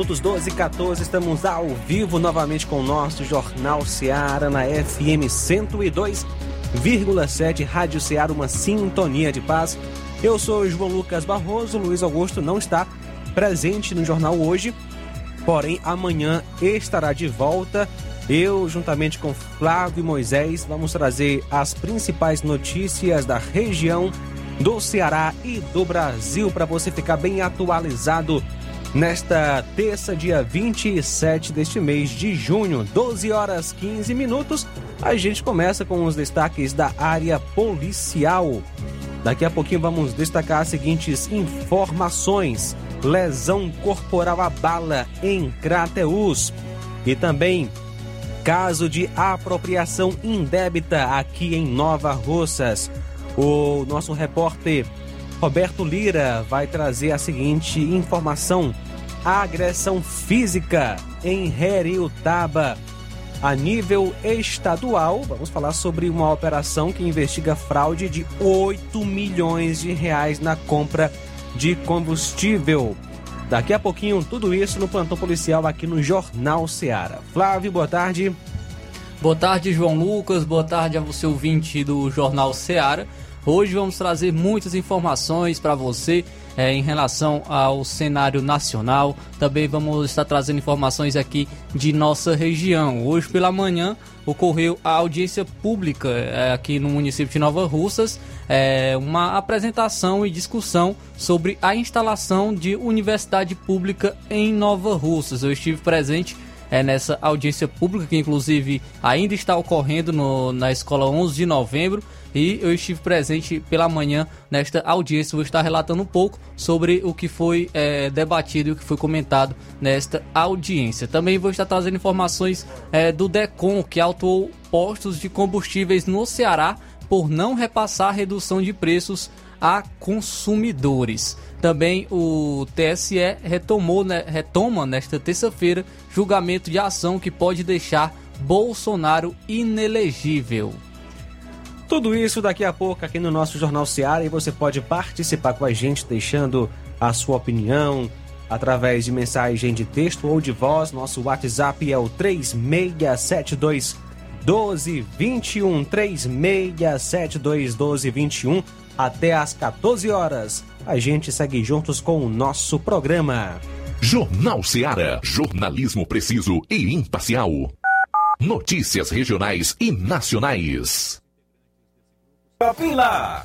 (12h14), estamos ao vivo novamente com o nosso Jornal Seara na FM 102,7, Rádio Ceará, uma sintonia de paz. Eu sou João Lucas Barroso. Luiz Augusto não está presente no jornal hoje, porém amanhã estará de volta. Eu, juntamente com Flávio e Moisés, vamos trazer as principais notícias da região do Ceará e do Brasil para você ficar bem atualizado nesta terça, dia 27 deste mês de junho, 12h15, a gente começa com os destaques da área policial. Daqui a pouquinho vamos destacar as seguintes informações: lesão corporal à bala em Crateús e também caso de apropriação indébita aqui em Nova Russas. O nosso repórter Roberto Lira vai trazer a seguinte informação: a agressão física em Reriutaba a nível estadual. Vamos falar sobre uma operação que investiga fraude de 8 milhões de reais na compra de combustível. Daqui a pouquinho, tudo isso no plantão policial aqui no Jornal Seara. Flávio, boa tarde. Boa tarde, João Lucas. Boa tarde a você, ouvinte do Jornal Seara. Hoje vamos trazer muitas informações para você em relação ao cenário nacional. Também vamos estar trazendo informações aqui de nossa região. Hoje pela manhã ocorreu a audiência pública aqui no município de Nova Russas, uma apresentação e discussão sobre a instalação de universidade pública em Nova Russas. Eu estive presente nessa audiência pública, que inclusive ainda está ocorrendo na Escola 11 de Novembro, e eu estive presente pela manhã nesta audiência. Vou estar relatando um pouco sobre o que foi debatido e o que foi comentado nesta audiência. Também vou estar trazendo informações do DECOM, que autuou postos de combustíveis no Ceará por não repassar redução de preços a consumidores. Também o TSE retoma nesta terça-feira julgamento de ação que pode deixar Bolsonaro inelegível. Tudo isso daqui a pouco aqui no nosso Jornal Seara, e você pode participar com a gente deixando a sua opinião através de mensagem de texto ou de voz. Nosso WhatsApp é o 3672 1221, 3672 1221. Até às 14h, a gente segue juntos com o nosso programa. Jornal Seara, jornalismo preciso e imparcial. Notícias regionais e nacionais. Papila!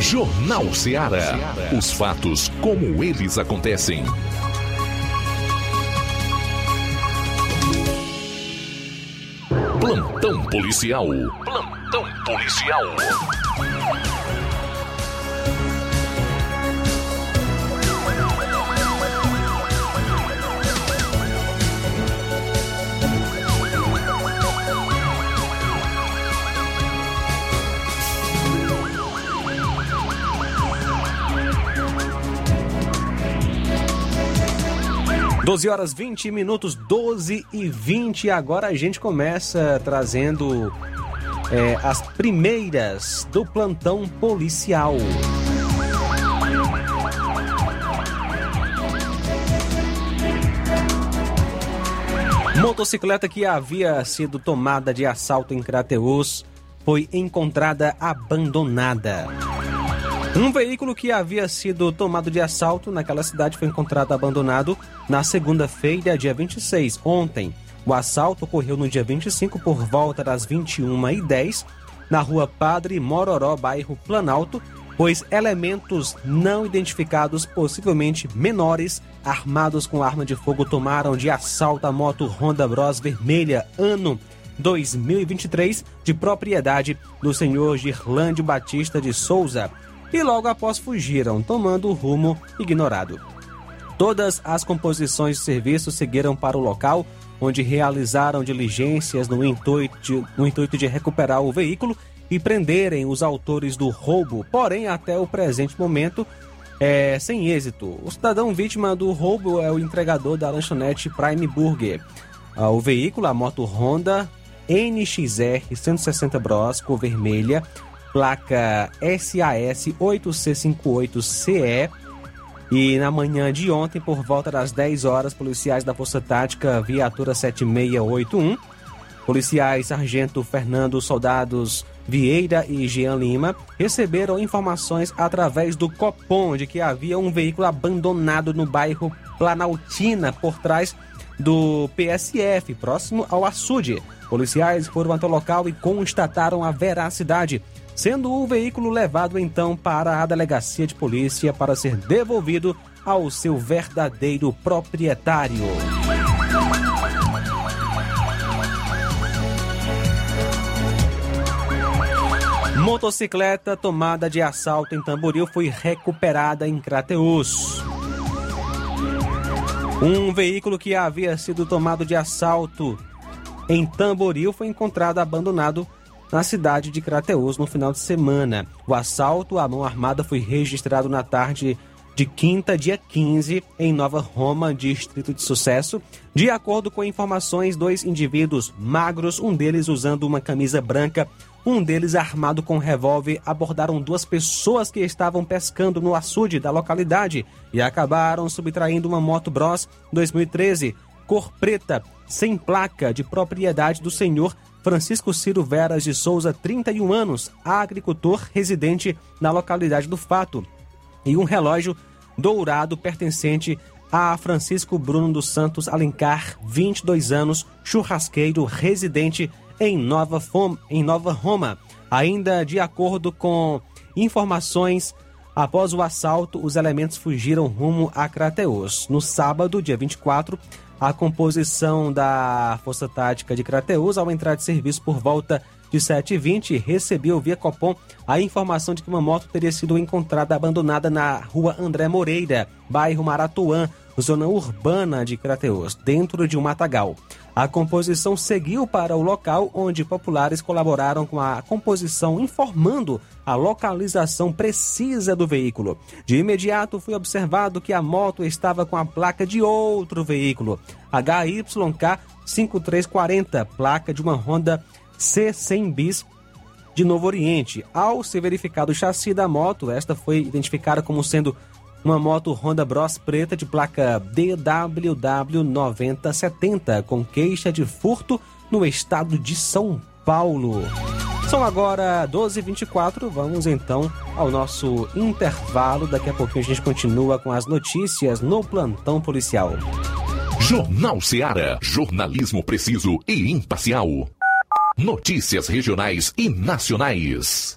Jornal Seara. Os fatos como eles acontecem. Plantão policial. Plantão policial. Doze horas 20 minutos, 12 e 20. Agora a gente começa trazendo as primeiras do plantão policial. Motocicleta que havia sido tomada de assalto em Crateús foi encontrada abandonada. Um veículo que havia sido tomado de assalto naquela cidade foi encontrado abandonado na segunda-feira, dia 26, ontem. O assalto ocorreu no dia 25, por volta das 21h10, na rua Padre Mororó, bairro Planalto, pois elementos não identificados, possivelmente menores, armados com arma de fogo, tomaram de assalto a moto Honda Bros vermelha, ano 2023, de propriedade do senhor Girlândio Batista de Souza. E logo após fugiram, tomando o rumo ignorado. Todas as composições de serviço seguiram para o local, onde realizaram diligências no intuito de recuperar o veículo e prenderem os autores do roubo. Porém, até o presente momento, sem êxito. O cidadão vítima do roubo é o entregador da lanchonete Prime Burger. O veículo, a moto Honda NXR 160 Bros, cor vermelha, placa SAS 8C58CE, e na manhã de ontem, por volta das 10 horas, policiais da Força Tática, viatura 7681, policiais Sargento Fernando Soldados Vieira e Jean Lima, receberam informações através do Copom de que havia um veículo abandonado no bairro Planaltina, por trás do PSF, próximo ao açude. Policiais foram até o local e constataram a veracidade, sendo o veículo levado então para a delegacia de polícia para ser devolvido ao seu verdadeiro proprietário. Motocicleta tomada de assalto em Tamboril foi recuperada em Crateús. Um veículo que havia sido tomado de assalto em Tamboril foi encontrado abandonado na cidade de Crateús no final de semana. O assalto à mão armada foi registrado na tarde de quinta, dia 15, em Nova Roma, distrito de Sucesso. De acordo com informações, dois indivíduos magros, um deles usando uma camisa branca, um deles armado com revólver, abordaram duas pessoas que estavam pescando no açude da localidade e acabaram subtraindo uma moto Bros 2013, cor preta, sem placa, de propriedade do senhor Francisco Ciro Veras de Souza, 31 anos, agricultor residente na localidade do fato, e um relógio dourado pertencente a Francisco Bruno dos Santos Alencar, 22 anos, churrasqueiro residente em Nova Roma. Ainda de acordo com informações, após o assalto, os elementos fugiram rumo a Crateús. No sábado, dia 24, a composição da Força Tática de Crateús, ao entrar de serviço por volta de 7h20, recebeu via Copom a informação de que uma moto teria sido encontrada abandonada na rua André Moreira, bairro Maratuã. zona urbana de Crateús, dentro de um matagal. A composição seguiu para o local onde populares colaboraram com a composição, informando a localização precisa do veículo. De imediato foi observado que a moto estava com a placa de outro veículo, HYK 5340, placa de uma Honda C100 bis de Novo Oriente. Ao ser verificado o chassi da moto, esta foi identificada como sendo uma moto Honda Bros preta de placa DWW 9070, com queixa de furto no estado de São Paulo. São agora 12h24, vamos então ao nosso intervalo. Daqui a pouquinho a gente continua com as notícias no Plantão Policial. Jornal Seara, jornalismo preciso e imparcial. Notícias regionais e nacionais.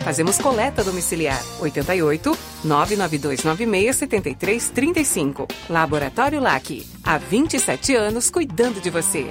Fazemos coleta domiciliar. 88-99296-7335. Laboratório LAC. Há 27 anos cuidando de você.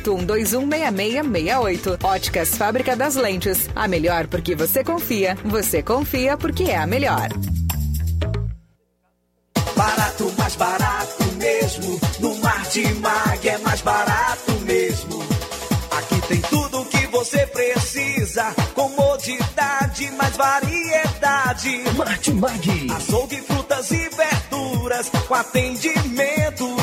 Óticas Fábrica das Lentes. A melhor porque você confia. Você confia porque é a melhor. Barato, mais barato mesmo. No Martimag é mais barato mesmo. Aqui tem tudo o que você precisa. Comodidade, mais variedade. Martimag. Açougue, frutas e verduras com atendimento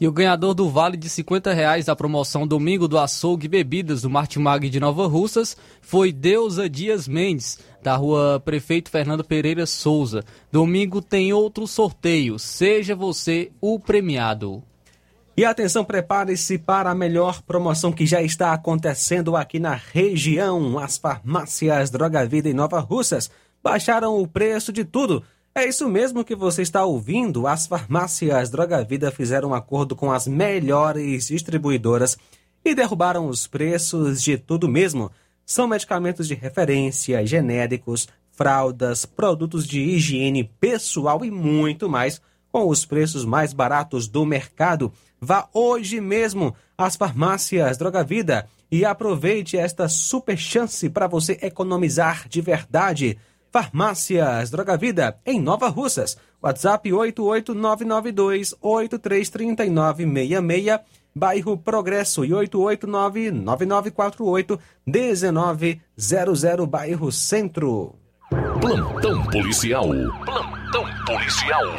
E o ganhador do vale de R$50 da promoção Domingo do Açougue e Bebidas do Martimag de Nova Russas foi Deusa Dias Mendes, da rua Prefeito Fernando Pereira Souza. Domingo tem outro sorteio. Seja você o premiado. E atenção, prepare-se para a melhor promoção que já está acontecendo aqui na região. As farmácias Droga Vida em Nova Russas baixaram o preço de tudo. É isso mesmo que você está ouvindo. As farmácias Droga Vida fizeram um acordo com as melhores distribuidoras e derrubaram os preços de tudo mesmo. São medicamentos de referência, genéricos, fraldas, produtos de higiene pessoal e muito mais, com os preços mais baratos do mercado. Vá hoje mesmo às farmácias Droga Vida e aproveite esta super chance para você economizar de verdade. Farmácias Droga Vida, em Nova Russas. WhatsApp 88992833966, bairro Progresso, e 88999481900, bairro Centro. Plantão Policial. Plantão Policial.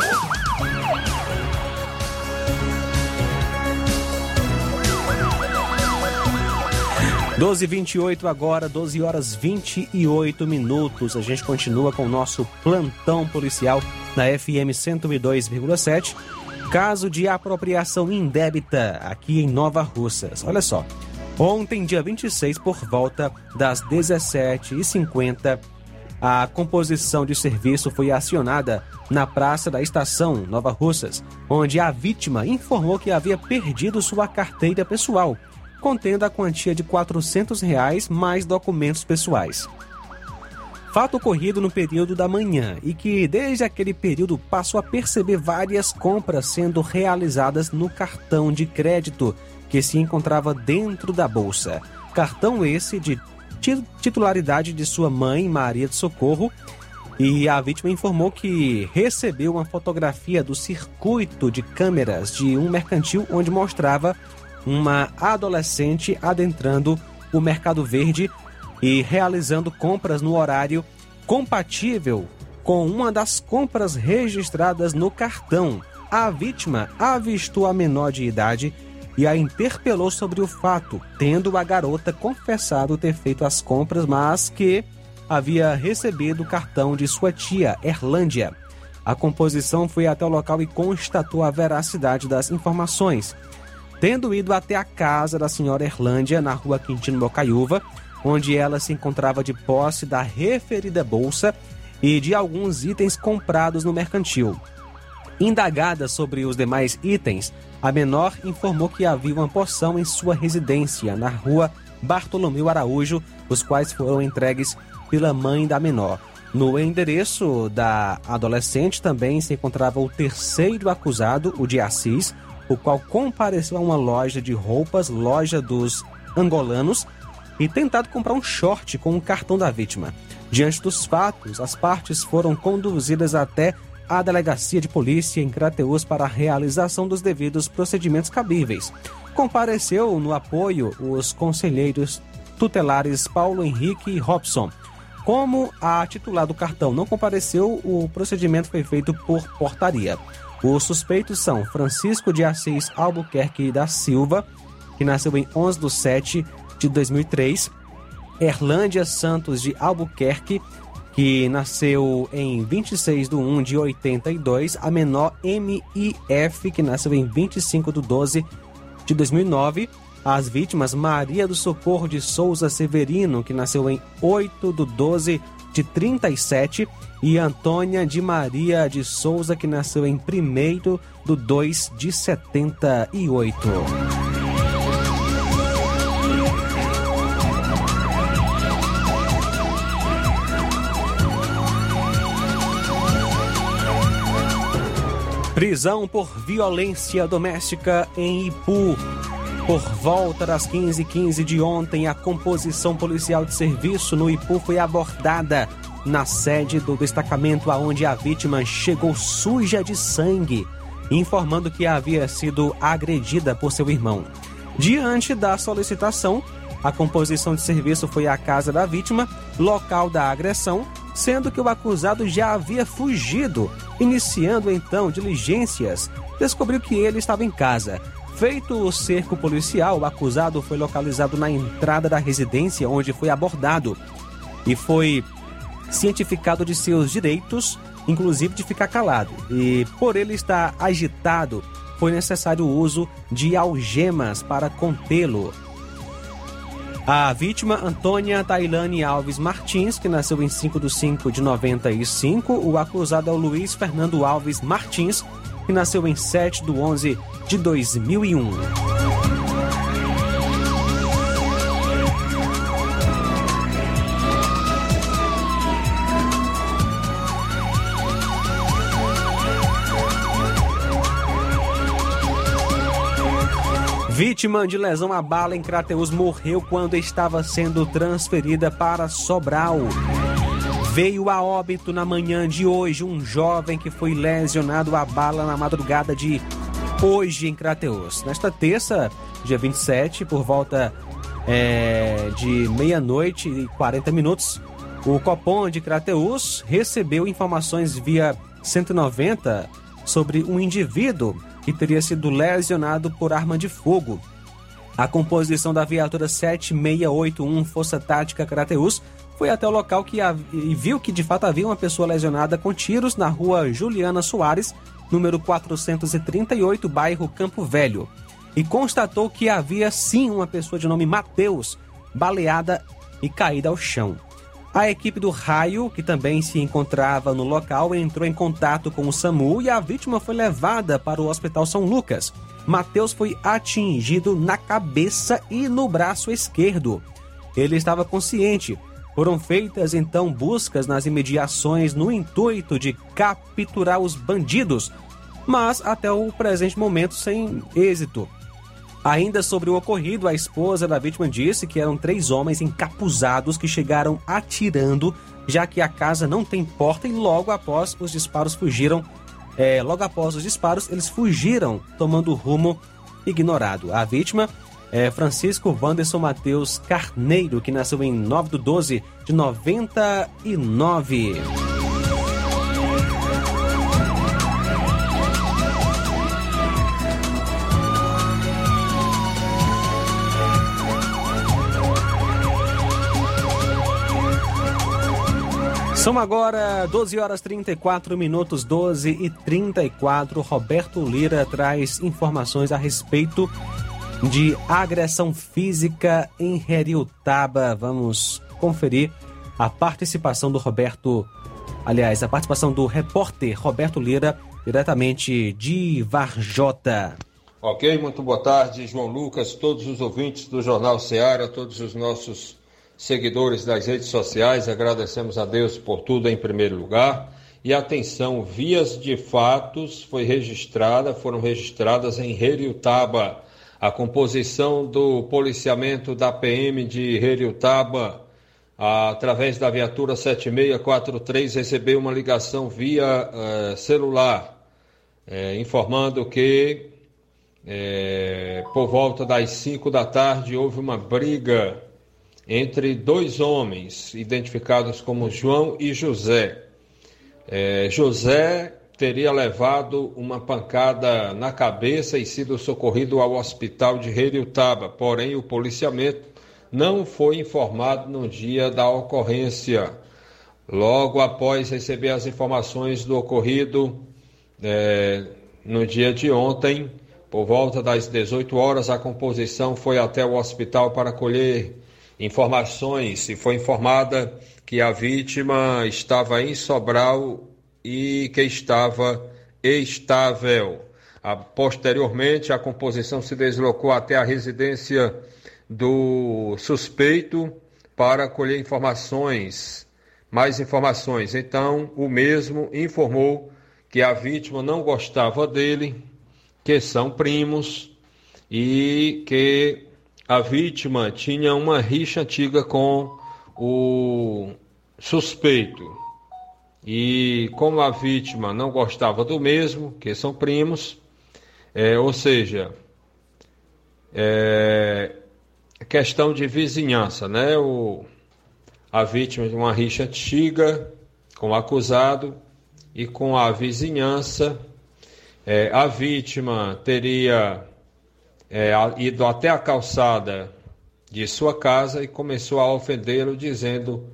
12h28 agora, 12h28. A gente continua com o nosso plantão policial na FM 102,7. Caso de apropriação indébita aqui em Nova Russas. Olha só, ontem, dia 26, por volta das 17h50, a composição de serviço foi acionada na Praça da Estação, Nova Russas, onde a vítima informou que havia perdido sua carteira pessoal, contendo a quantia de R$ 400 reais mais documentos pessoais. Fato ocorrido no período da manhã e que, desde aquele período, passou a perceber várias compras sendo realizadas no cartão de crédito que se encontrava dentro da bolsa. Cartão esse de titularidade de sua mãe, Maria de Socorro, e a vítima informou que recebeu uma fotografia do circuito de câmeras de um mercantil onde mostrava uma adolescente adentrando o Mercado Verde e realizando compras no horário compatível com uma das compras registradas no cartão. A vítima avistou a menor de idade e a interpelou sobre o fato, tendo a garota confessado ter feito as compras, mas que havia recebido o cartão de sua tia, Erlândia. A composição foi até o local e constatou a veracidade das informações, tendo ido até a casa da senhora Erlândia, na rua Quintino Bocaiúva, onde ela se encontrava de posse da referida bolsa e de alguns itens comprados no mercantil. Indagada sobre os demais itens, a menor informou que havia uma porção em sua residência, na rua Bartolomeu Araújo, os quais foram entregues pela mãe da menor. No endereço da adolescente também se encontrava o terceiro acusado, o de Assis, o qual compareceu a uma loja de roupas, loja dos angolanos, e tentado comprar um short com o cartão da vítima. Diante dos fatos, as partes foram conduzidas até a Delegacia de Polícia em Crateús para a realização dos devidos procedimentos cabíveis. Compareceu no apoio os conselheiros tutelares Paulo Henrique e Robson. Como a titular do cartão não compareceu, o procedimento foi feito por portaria. Os suspeitos são Francisco de Assis Albuquerque da Silva, que nasceu em 11/7/2003, Erlândia Santos de Albuquerque, que nasceu em 26/1/82, a menor MIF, que nasceu em 25/12/2009, as vítimas Maria do Socorro de Souza Severino, que nasceu em 8/12/37, e Antônia de Maria de Souza, que nasceu em 1/2/78. Prisão por violência doméstica em Ipu. Por volta das 15h15 de ontem, a composição policial de serviço no Ipu foi abordada na sede do destacamento, aonde a vítima chegou suja de sangue, informando que havia sido agredida por seu irmão. Diante da solicitação, a composição de serviço foi à casa da vítima, local da agressão, sendo que o acusado já havia fugido. Iniciando então diligências, descobriu que ele estava em casa. Feito o cerco policial, o acusado foi localizado na entrada da residência, onde foi abordado e foi cientificado de seus direitos, inclusive de ficar calado. E por ele estar agitado, foi necessário o uso de algemas para contê-lo. A vítima, Antônia Tailane Alves Martins, que nasceu em 5/5/95. O acusado é o Luiz Fernando Alves Martins, que nasceu em 7/11/2001. Vítima de lesão a bala em Crateús morreu quando estava sendo transferida para Sobral. Veio a óbito na manhã de hoje um jovem que foi lesionado a bala na madrugada de hoje em Crateús. Nesta terça, dia 27, por volta de 00h40, o Copom de Crateús recebeu informações via 190 sobre um indivíduo que teria sido lesionado por arma de fogo. A composição da viatura 7681 Força Tática Crateús foi até o local e viu que de fato havia uma pessoa lesionada com tiros na rua Juliana Soares, número 438, bairro Campo Velho, e constatou que havia sim uma pessoa de nome Mateus baleada e caída ao chão. A equipe do Raio, que também se encontrava no local, entrou em contato com o SAMU e a vítima foi levada para o Hospital São Lucas. Mateus foi atingido na cabeça e no braço esquerdo. Ele estava consciente. Foram feitas então buscas nas imediações no intuito de capturar os bandidos, mas até o presente momento sem êxito. Ainda sobre o ocorrido, a esposa da vítima disse que eram 3 homens encapuzados que chegaram atirando, já que a casa não tem porta, e logo após os disparos eles fugiram, tomando rumo ignorado. A vítima é Francisco Wanderson Matheus Carneiro, que nasceu em 9/12 de 99. São agora 12h34, 12h34. Roberto Lira traz informações a respeito de agressão física em Reriutaba. Vamos conferir a participação do repórter Roberto Lira, diretamente de Varjota. Ok, muito boa tarde, João Lucas, todos os ouvintes do Jornal Seara, todos os nossos seguidores das redes sociais, agradecemos a Deus por tudo em primeiro lugar. E atenção, vias de fatos foram registradas em Reriutaba. A composição do policiamento da PM de Reriutaba, através da viatura 7643, recebeu uma ligação via celular, informando que por volta das 5 da tarde houve uma briga entre 2 homens, identificados como João e José. José teria levado uma pancada na cabeça e sido socorrido ao hospital de Reriutaba, porém o policiamento não foi informado no dia da ocorrência. Logo após receber as informações do ocorrido, no dia de ontem, por volta das 18 horas, a composição foi até o hospital para colher informações e foi informada que a vítima estava em Sobral e que estava estável. Posteriormente, a composição se deslocou até a residência do suspeito para colher mais informações. Então, o mesmo informou que a vítima não gostava dele, que são primos, e que a vítima tinha uma rixa antiga com o suspeito. E como a vítima não gostava do mesmo, que são primos, questão de vizinhança, né? A vítima de uma rixa antiga com o acusado e com a vizinhança. A vítima teria ido até a calçada de sua casa e começou a ofendê-lo, dizendo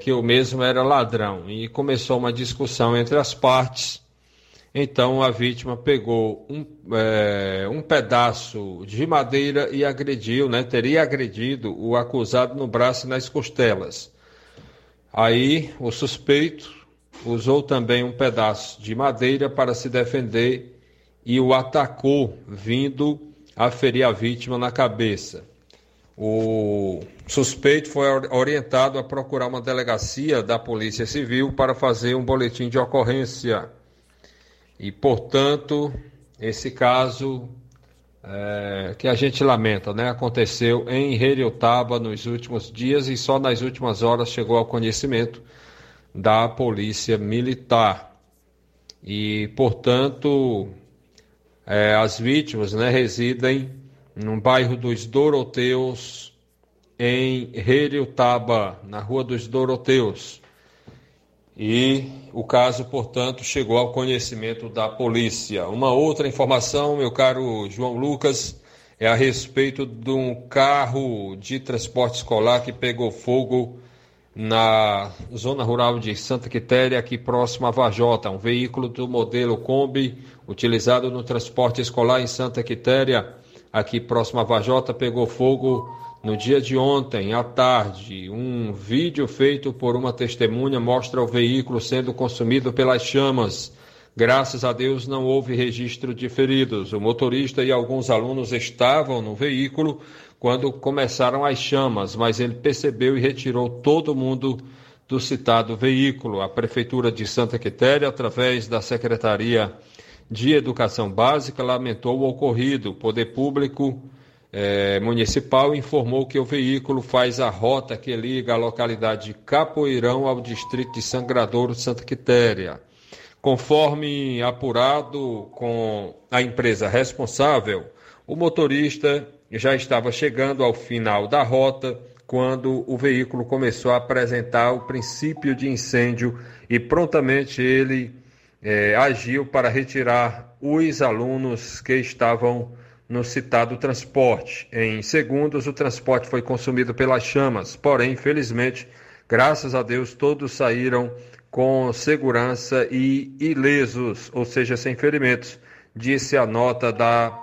que o mesmo era ladrão, e começou uma discussão entre as partes. Então a vítima pegou um pedaço de madeira e teria agredido o acusado no braço e nas costelas. Aí o suspeito usou também um pedaço de madeira para se defender e o atacou, vindo a ferir a vítima na cabeça. O suspeito foi orientado a procurar uma delegacia da Polícia Civil para fazer um boletim de ocorrência. E, portanto, esse caso que a gente lamenta, né, aconteceu em Reriutaba nos últimos dias e só nas últimas horas chegou ao conhecimento da Polícia Militar. E, portanto, as vítimas, né, residem no bairro dos Doroteus, em Reriutaba, na Rua dos Doroteus. E o caso, portanto, chegou ao conhecimento da polícia. Uma outra informação, meu caro João Lucas, é a respeito de um carro de transporte escolar que pegou fogo na zona rural de Santa Quitéria, aqui próximo a Varjota. Um veículo do modelo Kombi, utilizado no transporte escolar em Santa Quitéria, aqui próximo a Varjota, pegou fogo no dia de ontem, à tarde. Um vídeo feito por uma testemunha mostra o veículo sendo consumido pelas chamas. Graças a Deus não houve registro de feridos. O motorista e alguns alunos estavam no veículo quando começaram as chamas, mas ele percebeu e retirou todo mundo do citado veículo. A Prefeitura de Santa Quitéria, através da Secretaria de Educação Básica, lamentou o ocorrido. O Poder Público Municipal informou que o veículo faz a rota que liga a localidade de Capoeirão ao distrito de Sangradouro, Santa Quitéria. Conforme apurado com a empresa responsável, o motorista já estava chegando ao final da rota quando o veículo começou a apresentar o princípio de incêndio e prontamente ele agiu para retirar os alunos que estavam no citado transporte. Em segundos, o transporte foi consumido pelas chamas, porém, felizmente, graças a Deus, todos saíram com segurança e ilesos, ou seja, sem ferimentos, disse a nota da,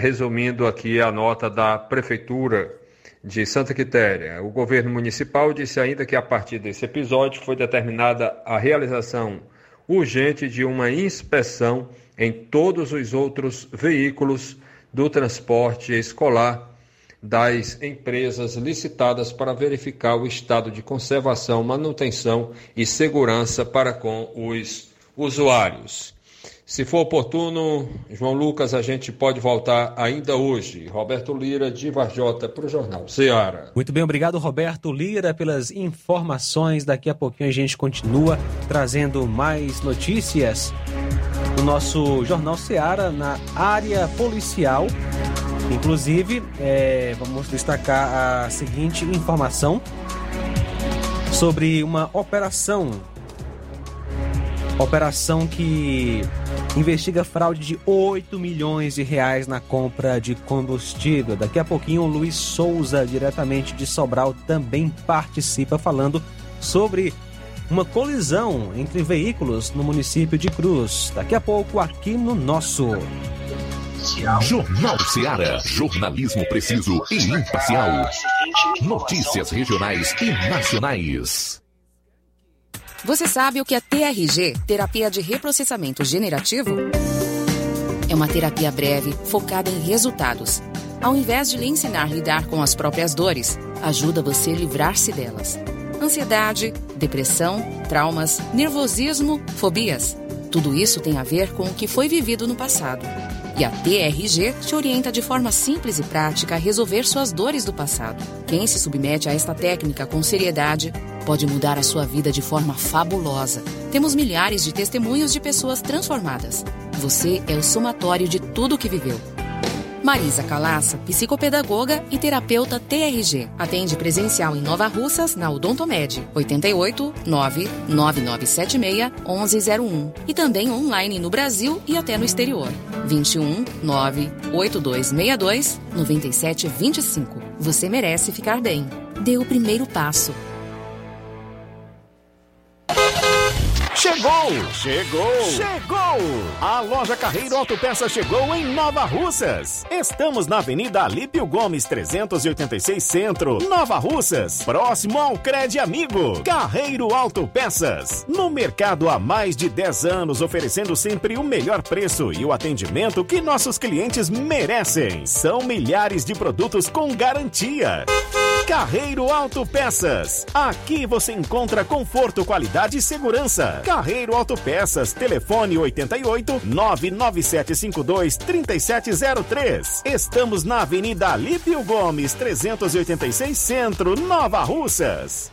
resumindo aqui a nota da Prefeitura de Santa Quitéria. O governo municipal disse ainda que a partir desse episódio foi determinada a realização urgente de uma inspeção em todos os outros veículos do transporte escolar das empresas licitadas para verificar o estado de conservação, manutenção e segurança para com os usuários. Se for oportuno, João Lucas, a gente pode voltar ainda hoje. Roberto Lira, de Varjota, para o Jornal Seara. Muito bem, obrigado, Roberto Lira, pelas informações. Daqui a pouquinho a gente continua trazendo mais notícias do nosso Jornal Seara na área policial. Inclusive, vamos destacar a seguinte informação sobre uma operação. Operação que investiga fraude de 8 milhões de reais na compra de combustível. Daqui a pouquinho o Luiz Souza, diretamente de Sobral, também participa falando sobre uma colisão entre veículos no município de Cruz. Daqui a pouco, aqui no nosso Jornal Seara. Jornalismo preciso e imparcial. Notícias regionais e nacionais. Você sabe o que é TRG, terapia de reprocessamento generativo? É uma terapia breve, focada em resultados. Ao invés de lhe ensinar a lidar com as próprias dores, ajuda você a livrar-se delas. Ansiedade, depressão, traumas, nervosismo, fobias. Tudo isso tem a ver com o que foi vivido no passado. E a TRG te orienta de forma simples e prática a resolver suas dores do passado. Quem se submete a esta técnica com seriedade pode mudar a sua vida de forma fabulosa. Temos milhares de testemunhos de pessoas transformadas. Você é o somatório de tudo o que viveu. Marisa Calaça, psicopedagoga e terapeuta TRG. Atende presencial em Nova Russas, na Odontomed, 88 99976 1101, e também online no Brasil e até no exterior, 21 98262 9725. Você merece ficar bem. Dê o primeiro passo. Chegou! A loja Carreiro Autopeças chegou em Nova Russas. Estamos na Avenida Alípio Gomes, 386 Centro, Nova Russas, próximo ao Cred Amigo. Carreiro Autopeças, no mercado há mais de 10 anos, oferecendo sempre o melhor preço e o atendimento que nossos clientes merecem. São milhares de produtos com garantia. Carreiro Autopeças. Aqui você encontra conforto, qualidade e segurança. Carreiro Autopeças, telefone 88 99752 3703. Estamos na Avenida Alípio Gomes, 386 Centro, Nova Russas.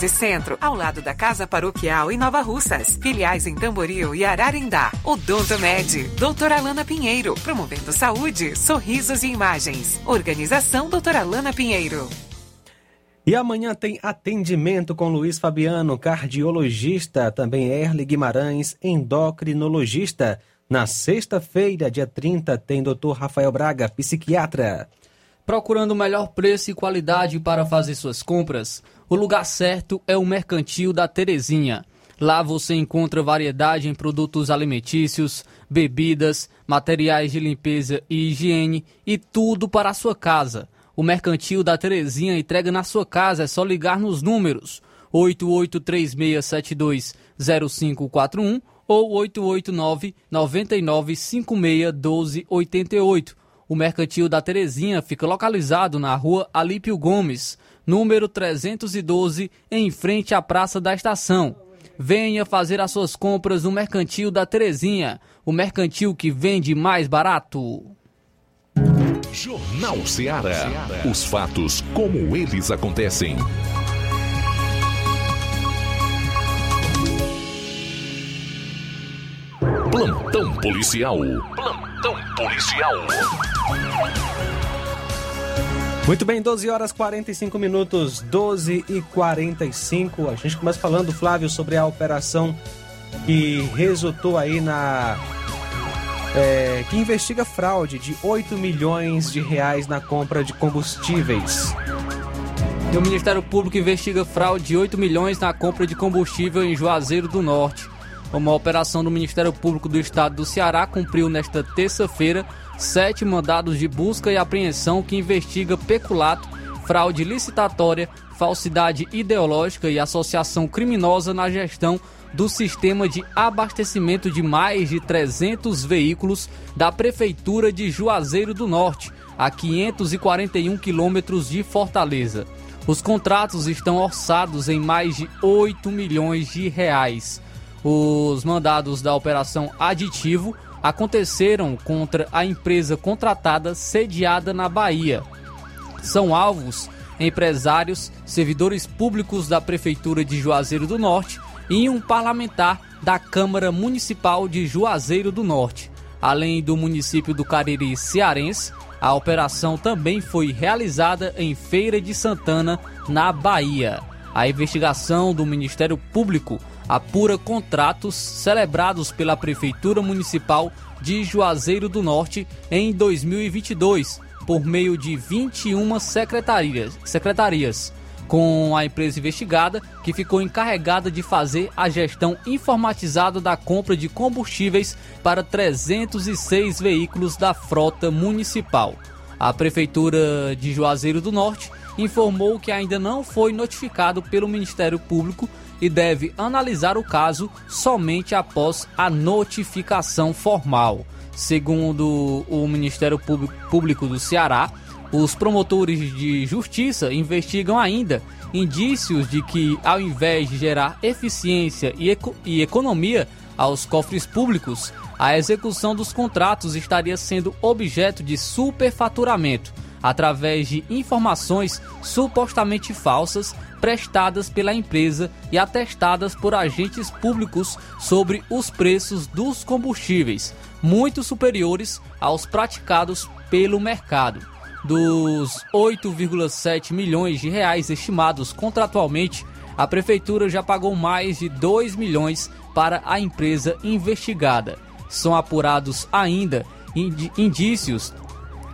Centro, ao lado da Casa Paroquial em Nova Russas. Filiais em Tamboril e Ararindá. Odontomed, doutora Alana Pinheiro, promovendo saúde, sorrisos e imagens. Organização doutora Alana Pinheiro. E amanhã tem atendimento com Luiz Fabiano, cardiologista, também Erle Guimarães, endocrinologista. Na sexta-feira, dia 30, tem Dr. Rafael Braga, psiquiatra. Procurando o melhor preço e qualidade para fazer suas compras? O lugar certo é o Mercantil da Terezinha. Lá você encontra variedade em produtos alimentícios, bebidas, materiais de limpeza e higiene e tudo para a sua casa. O Mercantil da Terezinha entrega na sua casa, é só ligar nos números 8836720541 ou 889-9956-1288. O Mercantil da Terezinha fica localizado na rua Alípio Gomes, número 312, em frente à Praça da Estação. Venha fazer as suas compras no Mercantil da Terezinha, o mercantil que vende mais barato. Jornal Seara. Os fatos como eles acontecem. Plantão policial. Plantão policial. Muito bem, 12h45, 12h45. A gente começa falando, Flávio, sobre a operação que resultou aí na... que investiga fraude de 8 milhões de reais na compra de combustíveis. O Ministério Público investiga fraude de 8 milhões na compra de combustível em Juazeiro do Norte. Uma operação do Ministério Público do Estado do Ceará cumpriu nesta terça-feira 7 mandados de busca e apreensão que investiga peculato, fraude licitatória, falsidade ideológica e associação criminosa na gestão do sistema de abastecimento de mais de 300 veículos da Prefeitura de Juazeiro do Norte, a 541 quilômetros de Fortaleza. Os contratos estão orçados em mais de 8 milhões de reais. Os mandados da Operação Aditivo aconteceram contra a empresa contratada sediada na Bahia. São alvos empresários, servidores públicos da Prefeitura de Juazeiro do Norte e um parlamentar da Câmara Municipal de Juazeiro do Norte. Além do município do Cariri cearense, a operação também foi realizada em Feira de Santana, na Bahia. A investigação do Ministério Público apura contratos celebrados pela Prefeitura Municipal de Juazeiro do Norte em 2022, por meio de 21 secretarias, com a empresa investigada, que ficou encarregada de fazer a gestão informatizada da compra de combustíveis para 306 veículos da frota municipal. A Prefeitura de Juazeiro do Norte informou que ainda não foi notificado pelo Ministério Público e deve analisar o caso somente após a notificação formal. Segundo o Ministério Público do Ceará, os promotores de justiça investigam ainda indícios de que, ao invés de gerar eficiência e economia aos cofres públicos, a execução dos contratos estaria sendo objeto de superfaturamento, através de informações supostamente falsas prestadas pela empresa e atestadas por agentes públicos sobre os preços dos combustíveis, muito superiores aos praticados pelo mercado. Dos 8,7 milhões de reais estimados contratualmente, a prefeitura já pagou mais de 2 milhões para a empresa investigada. São apurados ainda indícios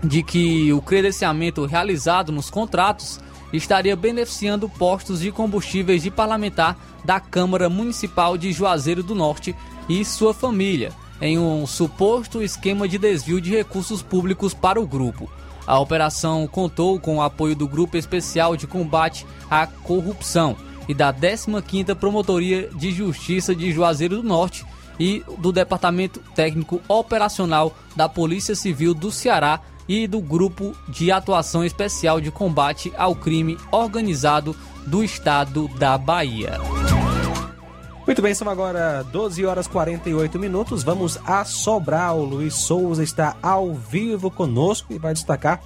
de que o credenciamento realizado nos contratos estaria beneficiando postos de combustíveis de parlamentar da Câmara Municipal de Juazeiro do Norte e sua família, em um suposto esquema de desvio de recursos públicos para o grupo. A operação contou com o apoio do Grupo Especial de Combate à Corrupção, e da 15ª Promotoria de Justiça de Juazeiro do Norte e do Departamento Técnico Operacional da Polícia Civil do Ceará e do Grupo de Atuação Especial de Combate ao Crime Organizado do Estado da Bahia. Muito bem, são agora 12h48. Vamos a Sobral. Luiz Souza está ao vivo conosco e vai destacar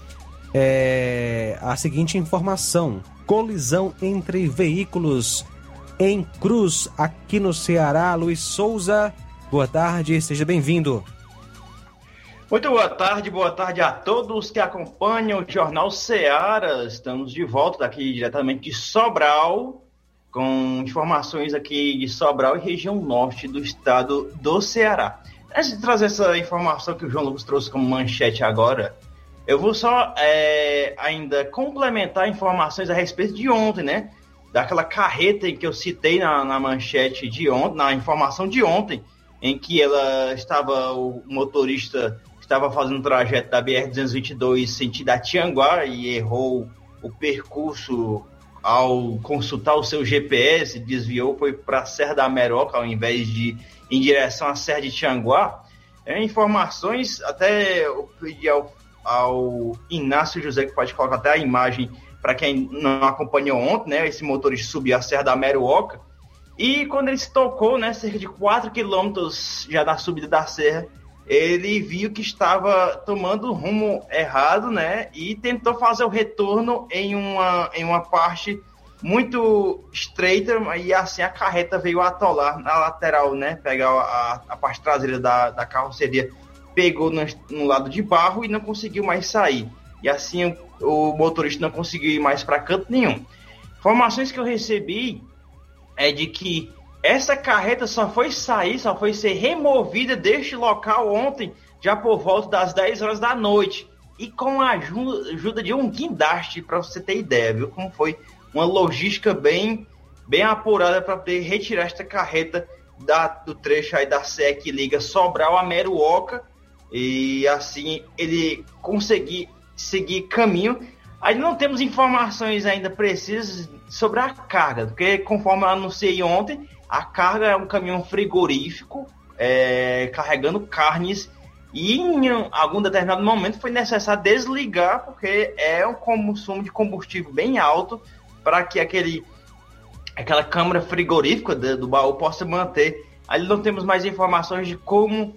a seguinte informação: colisão entre veículos em Cruz, aqui no Ceará. Luiz Souza, boa tarde, seja bem-vindo. Muito boa tarde a todos que acompanham o Jornal Seara. Estamos de volta daqui diretamente de Sobral, com informações aqui de Sobral e região norte do estado do Ceará. Antes de trazer essa informação que o João Lucas trouxe como manchete agora, eu vou só ainda complementar informações a respeito de ontem, né? Daquela carreta que eu citei na manchete de ontem, na informação de ontem, em que o motorista estava fazendo o trajeto da BR-222 sentido Tianguá e errou o percurso ao consultar o seu GPS, desviou, foi para a Serra da Meruoca ao invés de em direção à Serra de Tianguá. Informações, até eu pedi ao Inácio José, que pode colocar até a imagem para quem não acompanhou ontem, né? Esse motorista subiu a Serra da Meruoca e quando ele se tocou, né, cerca de 4 quilômetros já da subida da serra, ele viu que estava tomando o rumo errado, né, e tentou fazer o retorno em uma parte muito estreita e assim a carreta veio atolar na lateral, né, pegar a parte traseira da carroceria, pegou no lado de barro e não conseguiu mais sair. E assim o motorista não conseguiu ir mais para canto nenhum. Informações que eu recebi é de que essa carreta só foi ser removida deste local ontem, já por volta das 10 horas da noite. E com a ajuda de um guindaste, para você ter ideia, viu? Como foi uma logística bem, bem apurada para poder retirar esta carreta do trecho aí da Sé que liga Sobral a Meruoca. E assim ele conseguir seguir caminho. Aí não temos informações ainda precisas sobre a carga, porque conforme eu anunciei ontem, a carga é um caminhão frigorífico carregando carnes e em algum determinado momento foi necessário desligar porque é um consumo de combustível bem alto para que aquela câmara frigorífica do baú possa manter. Aí não temos mais informações de como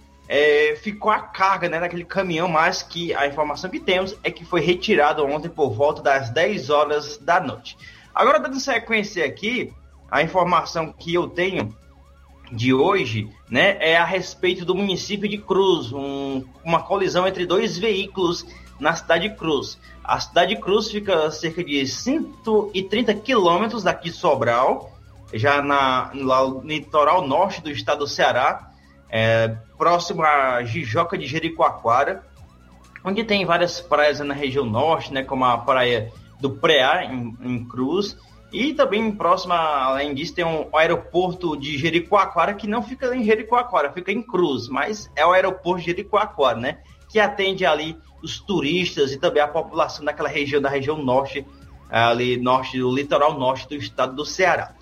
ficou a carga, né, daquele caminhão, mas que a informação que temos é que foi retirada ontem por volta das 10 horas da noite. Agora, dando sequência aqui, a informação que eu tenho de hoje, né, é a respeito do município de Cruz, uma colisão entre dois veículos na cidade de Cruz. A cidade de Cruz fica a cerca de 130 quilômetros daqui de Sobral, já no litoral norte do estado do Ceará, próximo a Jijoca de Jericoacoara, onde tem várias praias na região norte, né, como a praia do Preá, em Cruz, e também próxima, além disso, tem um aeroporto de Jericoacoara, que não fica em Jericoacoara, fica em Cruz, mas é o aeroporto de Jericoacoara, né, que atende ali os turistas e também a população daquela região, da região norte, ali norte, do litoral norte do estado do Ceará.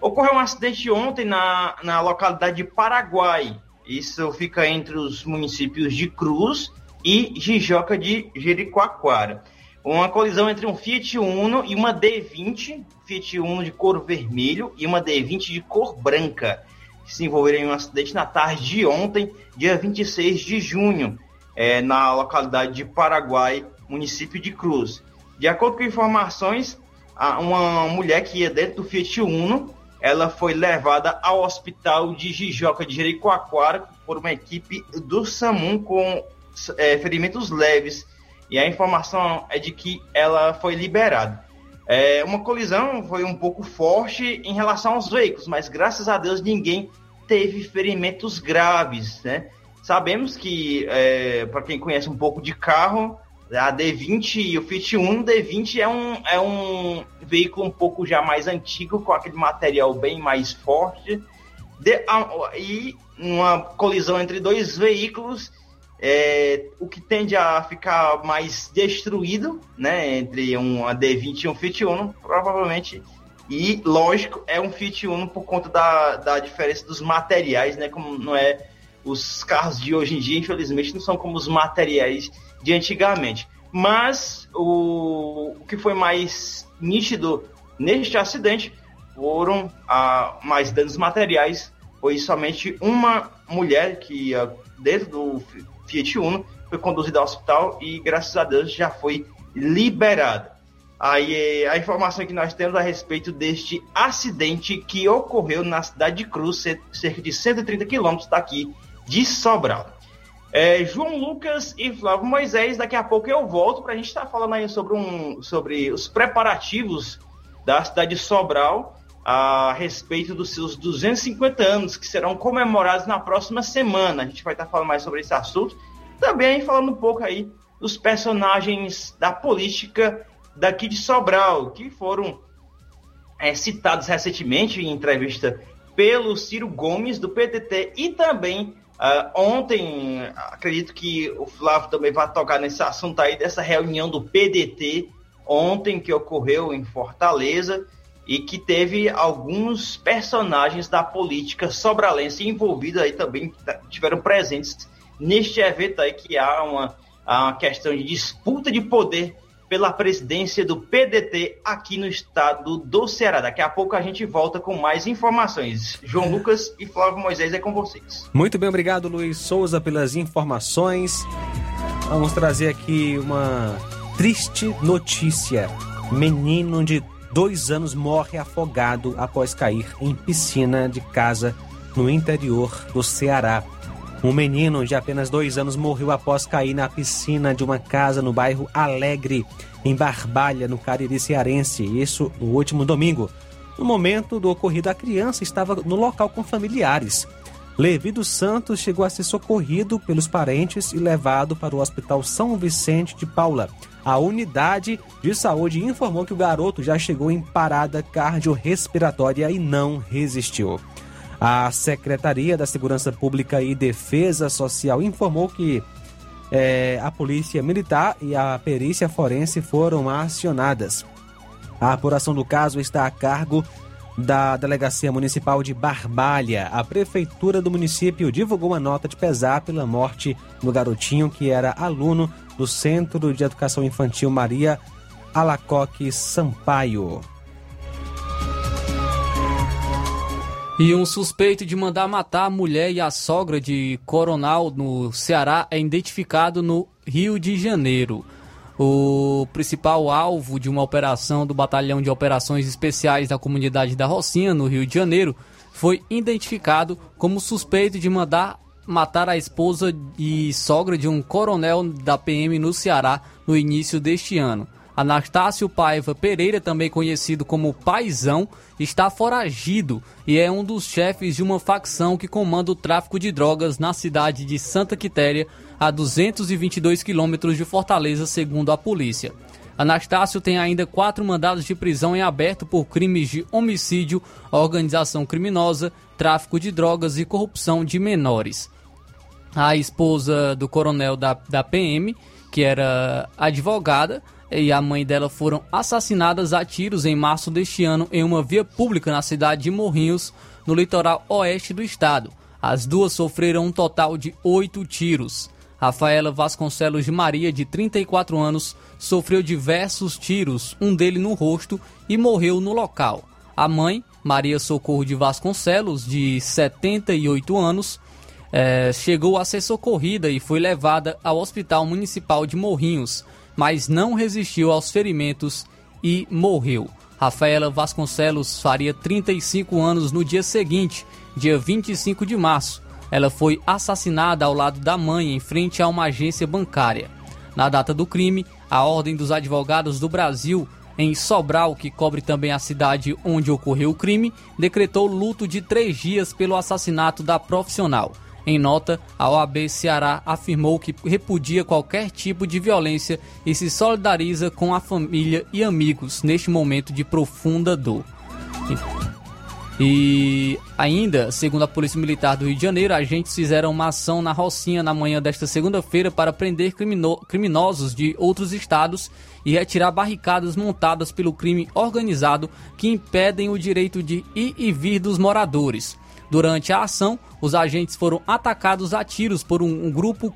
Ocorreu um acidente ontem na localidade de Paraguai. Isso fica entre os municípios de Cruz e Jijoca de Jericoacoara. Uma colisão entre um Fiat Uno e uma D20, Fiat Uno de cor vermelho e uma D20 de cor branca, que se envolveram em um acidente na tarde de ontem, dia 26 de junho, na localidade de Paraguai, município de Cruz. De acordo com informações, uma mulher que ia dentro do Fiat Uno, ela foi levada ao hospital de Jijoca de Jericoacoara por uma equipe do SAMU com ferimentos leves. E a informação é de que ela foi liberada. Uma colisão foi um pouco forte em relação aos veículos, mas graças a Deus ninguém teve ferimentos graves, né? Sabemos que, para quem conhece um pouco de carro, a D20 e o Fiat Uno, D20 é um veículo um pouco já mais antigo, com aquele material bem mais forte. E uma colisão entre dois veículos, o que tende a ficar mais destruído, né, entre uma D20 e um Fiat Uno, provavelmente E, lógico, é um Fiat Uno por conta da diferença dos materiais, né? Como não é, os carros de hoje em dia, infelizmente, não são como os materiais de antigamente. Mas o que foi mais nítido neste acidente foram mais danos materiais, pois somente uma mulher que ia dentro do Fiat Uno foi conduzida ao hospital e, graças a Deus, já foi liberada. Aí a informação que nós temos a respeito deste acidente que ocorreu na cidade de Cruz, cerca de 130 quilômetros daqui de Sobral. João Lucas e Flávio Moisés, daqui a pouco eu volto para a gente estar falando aí sobre os preparativos da cidade de Sobral a respeito dos seus 250 anos, que serão comemorados na próxima semana. A gente vai estar falando mais sobre esse assunto. Também falando um pouco aí dos personagens da política daqui de Sobral, que foram citados recentemente em entrevista pelo Ciro Gomes, do PDT, e também ontem, acredito que o Flávio também vai tocar nesse assunto aí, dessa reunião do PDT ontem, que ocorreu em Fortaleza, e que teve alguns personagens da política sobralense envolvidos aí também, tiveram presentes neste evento aí, que há uma questão de disputa de poder pela presidência do PDT aqui no estado do Ceará. Daqui a pouco a gente volta com mais informações. João Lucas e Flávio Moisés é com vocês. Muito bem, obrigado, Luiz Souza, pelas informações. Vamos trazer aqui uma triste notícia. Menino de 2 anos morre afogado após cair em piscina de casa no interior do Ceará. Um menino de apenas 2 anos morreu após cair na piscina de uma casa no bairro Alegre, em Barbalha, no Cariri cearense, isso no último domingo. No momento do ocorrido, a criança estava no local com familiares. Levi dos Santos chegou a ser socorrido pelos parentes e levado para o Hospital São Vicente de Paula. A unidade de saúde informou que o garoto já chegou em parada cardiorrespiratória e não resistiu. A Secretaria da Segurança Pública e Defesa Social informou que a Polícia Militar e a Perícia Forense foram acionadas. A apuração do caso está a cargo da Delegacia Municipal de Barbalha. A Prefeitura do município divulgou uma nota de pesar pela morte do garotinho, que era aluno do Centro de Educação Infantil Maria Alacoque Sampaio. E um suspeito de mandar matar a mulher e a sogra de coronel no Ceará é identificado no Rio de Janeiro. O principal alvo de uma operação do Batalhão de Operações Especiais da Comunidade da Rocinha, no Rio de Janeiro, foi identificado como suspeito de mandar matar a esposa e sogra de um coronel da PM no Ceará no início deste ano. Anastácio Paiva Pereira, também conhecido como Paizão, está foragido e é um dos chefes de uma facção que comanda o tráfico de drogas na cidade de Santa Quitéria, a 222 quilômetros de Fortaleza, segundo a polícia. Anastácio tem ainda 4 mandados de prisão em aberto por crimes de homicídio, organização criminosa, tráfico de drogas e corrupção de menores. A esposa do coronel da PM, que era advogada, e a mãe dela foram assassinadas a tiros em março deste ano em uma via pública na cidade de Morrinhos, no litoral oeste do estado. As duas sofreram um total de 8 tiros. Rafaela Vasconcelos de Maria, de 34 anos, sofreu diversos tiros, um deles no rosto, e morreu no local. A mãe, Maria Socorro de Vasconcelos, de 78 anos, chegou a ser socorrida e foi levada ao Hospital Municipal de Morrinhos, mas não resistiu aos ferimentos e morreu. Rafaela Vasconcelos faria 35 anos no dia seguinte, dia 25 de março. Ela foi assassinada ao lado da mãe, em frente a uma agência bancária. Na data do crime, a Ordem dos Advogados do Brasil, em Sobral, que cobre também a cidade onde ocorreu o crime, decretou luto de 3 dias pelo assassinato da profissional. Em nota, a OAB Ceará afirmou que repudia qualquer tipo de violência e se solidariza com a família e amigos neste momento de profunda dor. E ainda, segundo a Polícia Militar do Rio de Janeiro, agentes fizeram uma ação na Rocinha na manhã desta segunda-feira para prender criminosos de outros estados e retirar barricadas montadas pelo crime organizado que impedem o direito de ir e vir dos moradores. Durante a ação, os agentes foram atacados a tiros por um grupo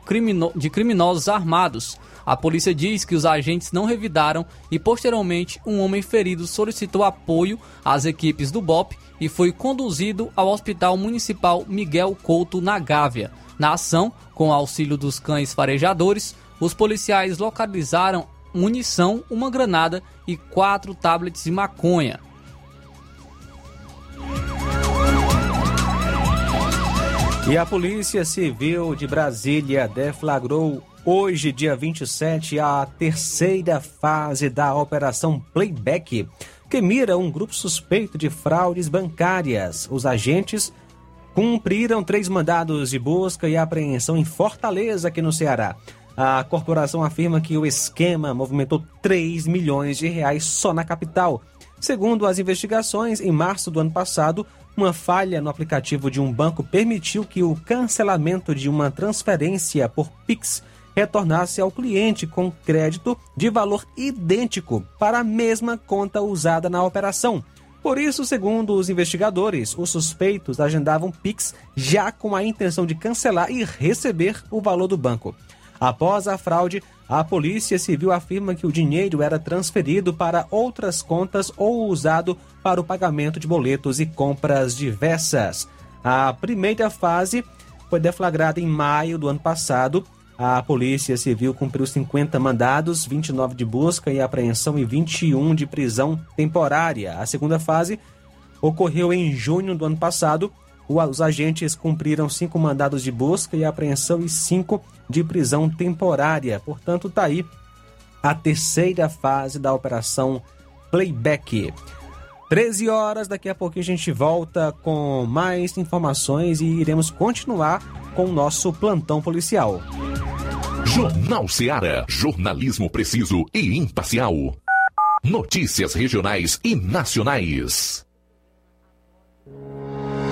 de criminosos armados. A polícia diz que os agentes não revidaram e, posteriormente, um homem ferido solicitou apoio às equipes do BOP e foi conduzido ao Hospital Municipal Miguel Couto, na Gávea. Na ação, com o auxílio dos cães farejadores, os policiais localizaram munição, uma granada e 4 tablets de maconha. E a Polícia Civil de Brasília deflagrou hoje, dia 27, a terceira fase da Operação Playback, que mira um grupo suspeito de fraudes bancárias. Os agentes cumpriram 3 mandados de busca e apreensão em Fortaleza, aqui no Ceará. A corporação afirma que o esquema movimentou 3 milhões de reais só na capital. Segundo as investigações, em março do ano passado, uma falha no aplicativo de um banco permitiu que o cancelamento de uma transferência por Pix retornasse ao cliente com crédito de valor idêntico para a mesma conta usada na operação. Por isso, segundo os investigadores, os suspeitos agendavam Pix já com a intenção de cancelar e receber o valor do banco. Após a fraude, a Polícia Civil afirma que o dinheiro era transferido para outras contas ou usado para o pagamento de boletos e compras diversas. A primeira fase foi deflagrada em maio do ano passado. A Polícia Civil cumpriu 50 mandados, 29 de busca e apreensão e 21 de prisão temporária. A segunda fase ocorreu em junho do ano passado. Os agentes cumpriram 5 mandados de busca e apreensão e 5 de prisão temporária. Portanto, está aí a terceira fase da Operação Playback. 13 horas, daqui a pouquinho a gente volta com mais informações e iremos continuar com o nosso plantão policial. Jornal Seara, jornalismo preciso e imparcial. Notícias regionais e nacionais.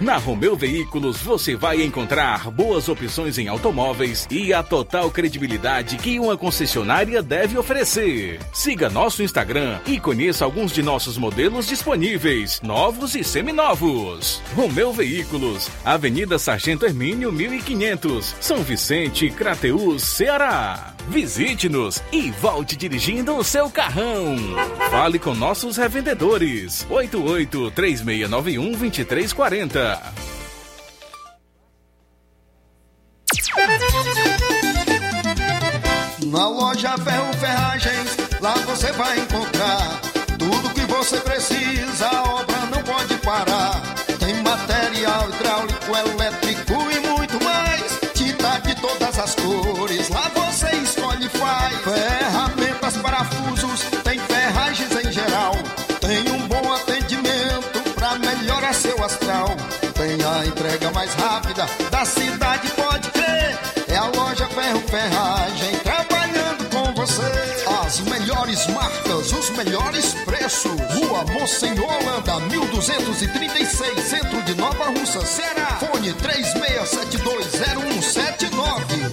Na Romeu Veículos você vai encontrar boas opções em automóveis e a total credibilidade que uma concessionária deve oferecer. Siga nosso Instagram e conheça alguns de nossos modelos disponíveis, novos e seminovos. Romeu Veículos, Avenida Sargento Hermínio 1500, São Vicente, Crateús, Ceará. Visite-nos e volte dirigindo o seu carrão. Fale com nossos revendedores. 88-3691-2340. Na loja Ferro Ferragens, lá você vai encontrar tudo que você precisa, a obra não pode parar. Tem material hidráulico, elétrico e muito mais, tinta de todas as cores, lá você escolhe e faz. Ferramentas, parafusos, tem ferragens em geral, tem um bom atendimento pra melhorar seu astral. Tem a entrega mais rápida da cidade, pode crer. É a loja Ferro Ferragem trabalhando com você. As melhores marcas, os melhores preços. Rua Monsenhor Holanda, 1236, centro de Nova Russa, Ceará. Fone 36720179.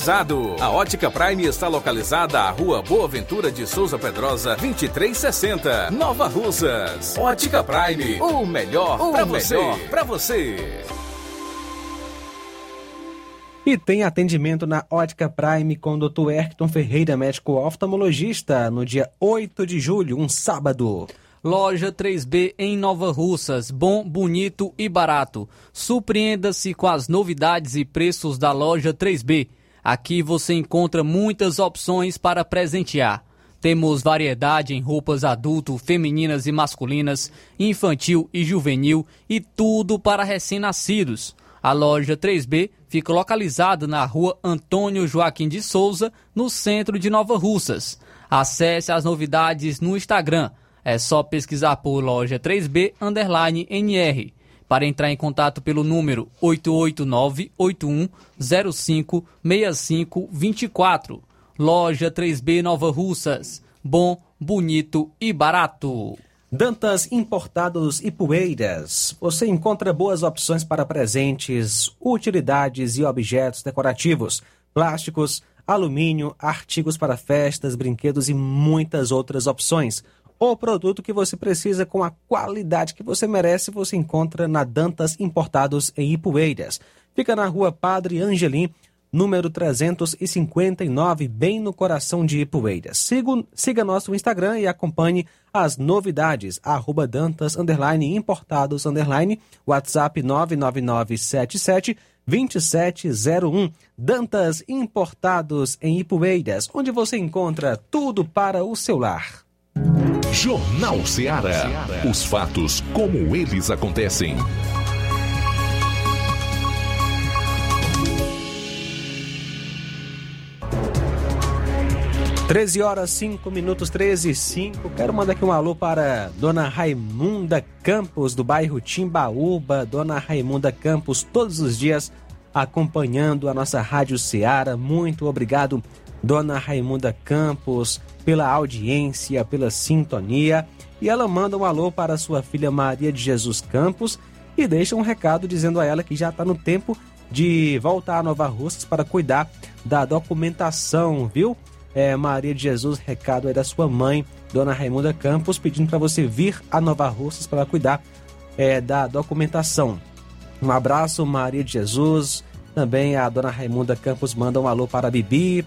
A Ótica Prime está localizada à Rua Boa Ventura de Souza Pedrosa, 2360, Nova Russas. Ótica Prime, o melhor para você. E tem atendimento na Ótica Prime com o Dr. Erkton Ferreira, médico oftalmologista, no dia 8 de julho, um sábado. Loja 3B em Nova Russas, bom, bonito e barato. Surpreenda-se com as novidades e preços da Loja 3B. Aqui você encontra muitas opções para presentear. Temos variedade em roupas adulto, femininas e masculinas, infantil e juvenil e tudo para recém-nascidos. A Loja 3B fica localizada na Rua Antônio Joaquim de Souza, no centro de Nova Russas. Acesse as novidades no Instagram. É só pesquisar por Loja 3B _ NR. Para entrar em contato pelo número 889-8105-6524. Loja 3B Nova Russas. Bom, bonito e barato. Dantas Importados e Poeiras. Você encontra boas opções para presentes, utilidades e objetos decorativos, plásticos, alumínio, artigos para festas, brinquedos e muitas outras opções. O produto que você precisa com a qualidade que você merece, você encontra na Dantas Importados em Ipueiras. Fica na Rua Padre Angelim, número 359, bem no coração de Ipueiras. Siga nosso Instagram e acompanhe as novidades. @Dantas_Importados_ WhatsApp 99977-2701. Dantas Importados em Ipueiras, onde você encontra tudo para o seu lar. Jornal Seara. Os fatos como eles acontecem. (13h05). Quero mandar aqui um alô para Dona Raimunda Campos, do bairro Timbaúba. Dona Raimunda Campos, todos os dias acompanhando a nossa Rádio Ceará. Muito obrigado, Dona Raimunda Campos, pela audiência, pela sintonia. E ela manda um alô para sua filha Maria de Jesus Campos e deixa um recado dizendo a ela que já está no tempo de voltar a Nova Russas para cuidar da documentação, viu? Maria de Jesus, recado é da sua mãe, Dona Raimunda Campos, pedindo para você vir a Nova Russas para cuidar da documentação. Um abraço, Maria de Jesus. Também a Dona Raimunda Campos manda um alô para a Bibi,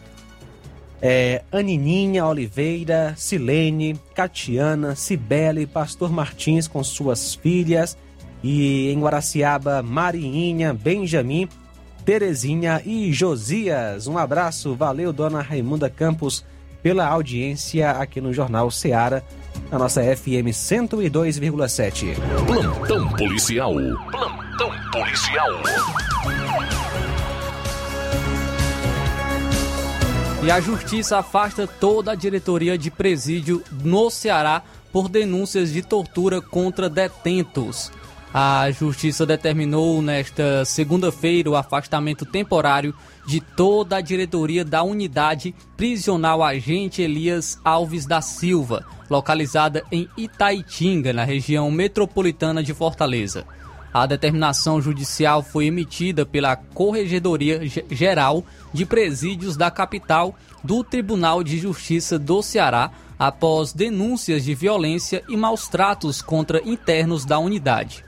Anininha Oliveira, Silene, Catiana, Cibele, Pastor Martins com suas filhas, e em Guaraciaba, Mariinha, Benjamin, Terezinha e Josias. Um abraço, valeu, Dona Raimunda Campos, pela audiência aqui no Jornal Seara, na nossa FM 102,7. Plantão policial. Plantão policial. E a Justiça afasta toda a diretoria de presídio no Ceará por denúncias de tortura contra detentos. A Justiça determinou nesta segunda-feira o afastamento temporário de toda a diretoria da unidade prisional Agente Elias Alves da Silva, localizada em Itaitinga, na região metropolitana de Fortaleza. A determinação judicial foi emitida pela Corregedoria Geral de Presídios da capital do Tribunal de Justiça do Ceará após denúncias de violência e maus-tratos contra internos da unidade.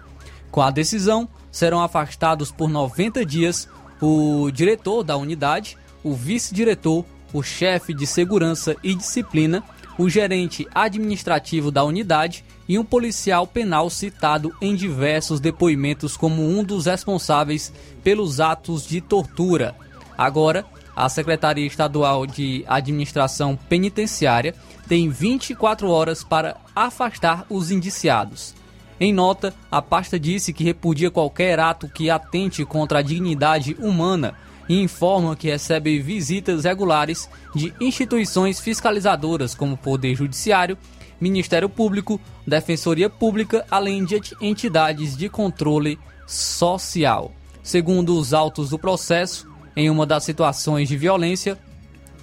Com a decisão, serão afastados por 90 dias o diretor da unidade, o vice-diretor, o chefe de segurança e disciplina, o gerente administrativo da unidade e um policial penal citado em diversos depoimentos como um dos responsáveis pelos atos de tortura. Agora, a Secretaria Estadual de Administração Penitenciária tem 24 horas para afastar os indiciados. Em nota, a pasta disse que repudia qualquer ato que atente contra a dignidade humana e informam que recebe visitas regulares de instituições fiscalizadoras como Poder Judiciário, Ministério Público, Defensoria Pública, além de entidades de controle social. Segundo os autos do processo, em uma das situações de violência,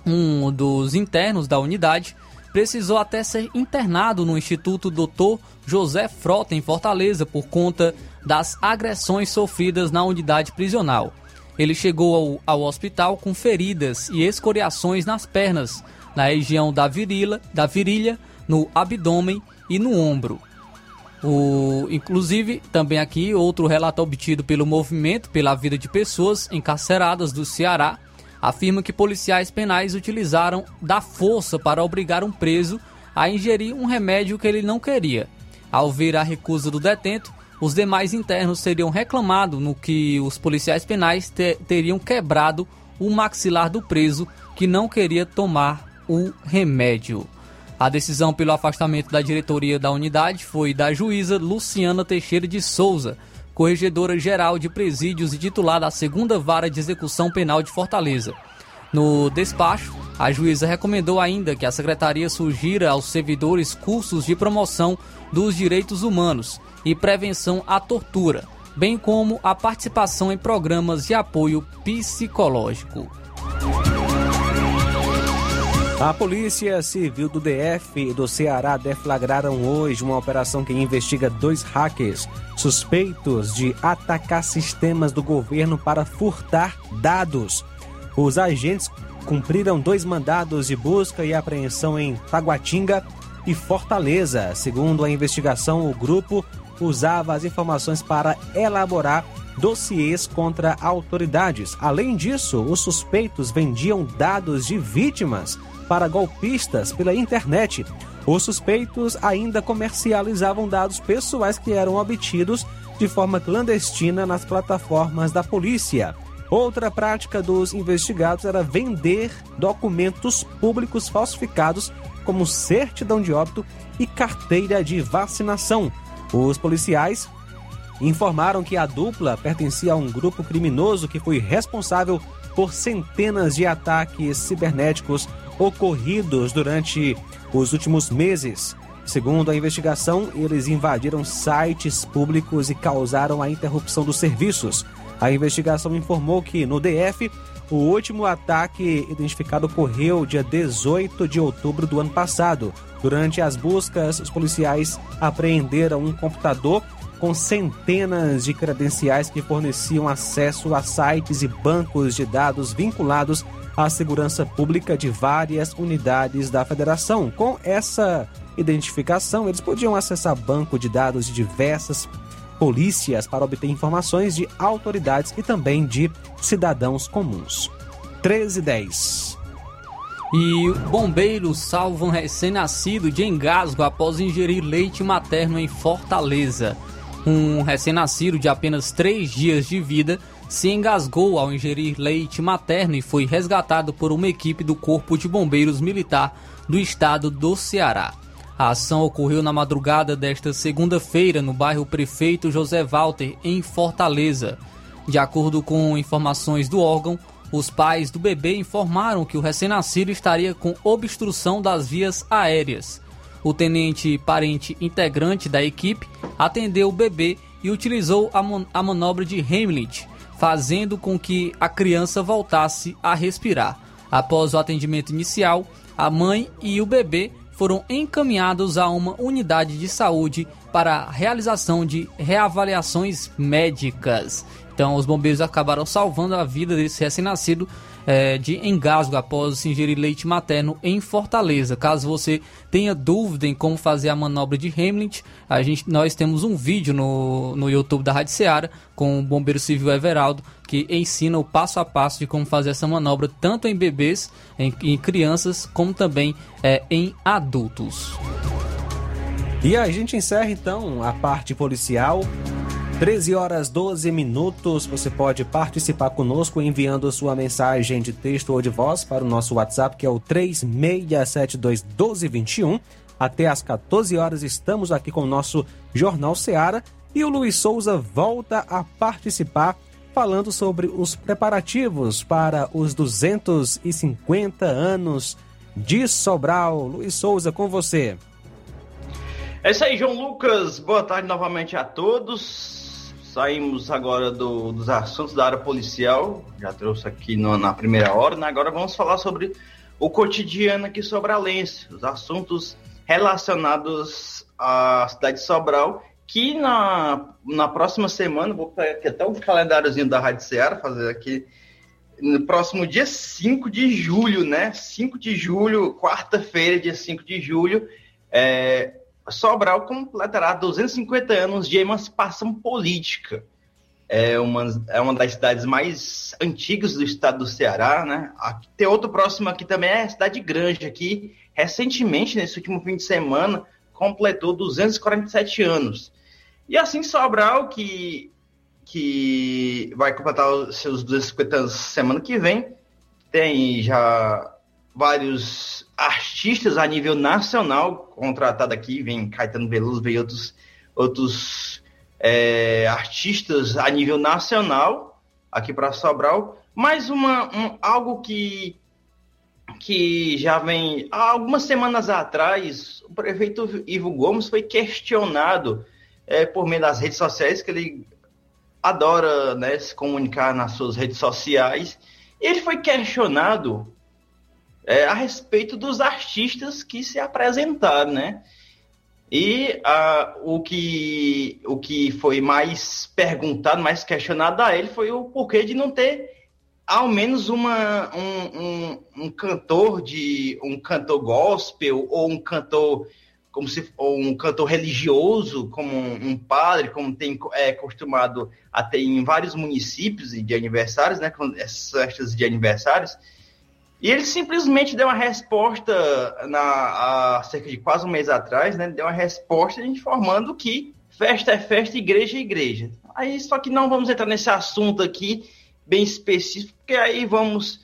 um dos internos da unidade precisou até ser internado no Instituto Dr. José Frota, em Fortaleza, por conta das agressões sofridas na unidade prisional. Ele chegou ao hospital com feridas e escoriações nas pernas, na região da virilha, no abdômen e no ombro. Inclusive, também aqui, outro relato obtido pelo Movimento pela Vida de Pessoas Encarceradas do Ceará afirma que policiais penais utilizaram da força para obrigar um preso a ingerir um remédio que ele não queria. Ao ver a recusa do detento, os demais internos seriam reclamado no que os policiais penais teriam quebrado o maxilar do preso que não queria tomar o remédio. A decisão pelo afastamento da diretoria da unidade foi da juíza Luciana Teixeira de Souza, corregedora-geral de presídios e titular da 2ª Vara de Execução Penal de Fortaleza. No despacho, a juíza recomendou ainda que a secretaria sugira aos servidores cursos de promoção dos direitos humanos e prevenção à tortura, bem como a participação em programas de apoio psicológico. A Polícia Civil do DF e do Ceará deflagraram hoje uma operação que investiga 2 hackers suspeitos de atacar sistemas do governo para furtar dados. Os agentes cumpriram 2 mandados de busca e apreensão em Taguatinga e Fortaleza. Segundo a investigação, o grupo usava as informações para elaborar dossiês contra autoridades. Além disso, os suspeitos vendiam dados de vítimas para golpistas pela internet. Os suspeitos ainda comercializavam dados pessoais que eram obtidos de forma clandestina nas plataformas da polícia. Outra prática dos investigados era vender documentos públicos falsificados, como certidão de óbito e carteira de vacinação. Os policiais informaram que a dupla pertencia a um grupo criminoso que foi responsável por centenas de ataques cibernéticos ocorridos durante os últimos meses. Segundo a investigação, eles invadiram sites públicos e causaram a interrupção dos serviços. A investigação informou que, no DF, o último ataque identificado ocorreu dia 18 de outubro do ano passado. Durante as buscas, os policiais apreenderam um computador com centenas de credenciais que forneciam acesso a sites e bancos de dados vinculados à segurança pública de várias unidades da federação. Com essa identificação, eles podiam acessar banco de dados de diversas polícias para obter informações de autoridades e também de cidadãos comuns. 13h10. E bombeiros salvam recém-nascido de engasgo após ingerir leite materno em Fortaleza. Um recém-nascido de apenas 3 dias de vida se engasgou ao ingerir leite materno e foi resgatado por uma equipe do Corpo de Bombeiros Militar do Estado do Ceará. A ação ocorreu na madrugada desta segunda-feira no bairro Prefeito José Walter, em Fortaleza. De acordo com informações do órgão, os pais do bebê informaram que o recém-nascido estaria com obstrução das vias aéreas. O tenente, parente integrante da equipe, atendeu o bebê e utilizou a manobra de Heimlich, fazendo com que a criança voltasse a respirar. Após o atendimento inicial, a mãe e o bebê foram encaminhados a uma unidade de saúde para a realização de reavaliações médicas. Então, os bombeiros acabaram salvando a vida desse recém-nascido de engasgo após ingerir leite materno em Fortaleza. Caso você tenha dúvida em como fazer a manobra de Heimlich, nós temos um vídeo no YouTube da Rádio Ceará com o bombeiro civil Everaldo, que ensina o passo a passo de como fazer essa manobra tanto em bebês, em crianças, como também em adultos. E a gente encerra então a parte policial. 13h12, você pode participar conosco enviando sua mensagem de texto ou de voz para o nosso WhatsApp, que é o 36721221. Até às 14h estamos aqui com o nosso Jornal Seara e o Luiz Souza volta a participar falando sobre os preparativos para os 250 anos de Sobral. Luiz Souza, com você. É isso aí, João Lucas. Boa tarde novamente a todos. Saímos agora dos assuntos da área policial. Já trouxe aqui na primeira hora, né? Agora vamos falar sobre o cotidiano aqui sobralense, os assuntos relacionados à cidade de Sobral, que na próxima semana, vou pegar aqui até um calendáriozinho da Rádio Ceará, fazer aqui, no próximo dia 5 de julho, né? 5 de julho, quarta-feira, dia 5 de julho, Sobral completará 250 anos de emancipação política. É uma das cidades mais antigas do estado do Ceará, né? Aqui, tem outro próximo aqui também, é a cidade grande aqui. Recentemente, nesse último fim de semana, completou 247 anos. E assim, Sobral, que vai completar os seus 250 anos semana que vem, tem já vários artistas a nível nacional contratados aqui, vem Caetano Veloso, vem outros artistas a nível nacional aqui para Sobral, mas algo que já vem há algumas semanas atrás, o prefeito Ivo Gomes foi questionado por meio das redes sociais, que ele adora, né, se comunicar nas suas redes sociais, e ele foi questionado a respeito dos artistas que se apresentaram, né? E o que foi mais perguntado, mais questionado a ele foi o porquê de não ter ao menos um cantor gospel, ou um cantor ou um cantor religioso, como um padre, como tem costumado a ter em vários municípios e de aniversários, né, essas festas de aniversários. E ele simplesmente deu uma resposta há cerca de quase um mês atrás, né, deu uma resposta informando que festa é festa, igreja é igreja. Aí, só que não vamos entrar nesse assunto aqui bem específico, porque aí vamos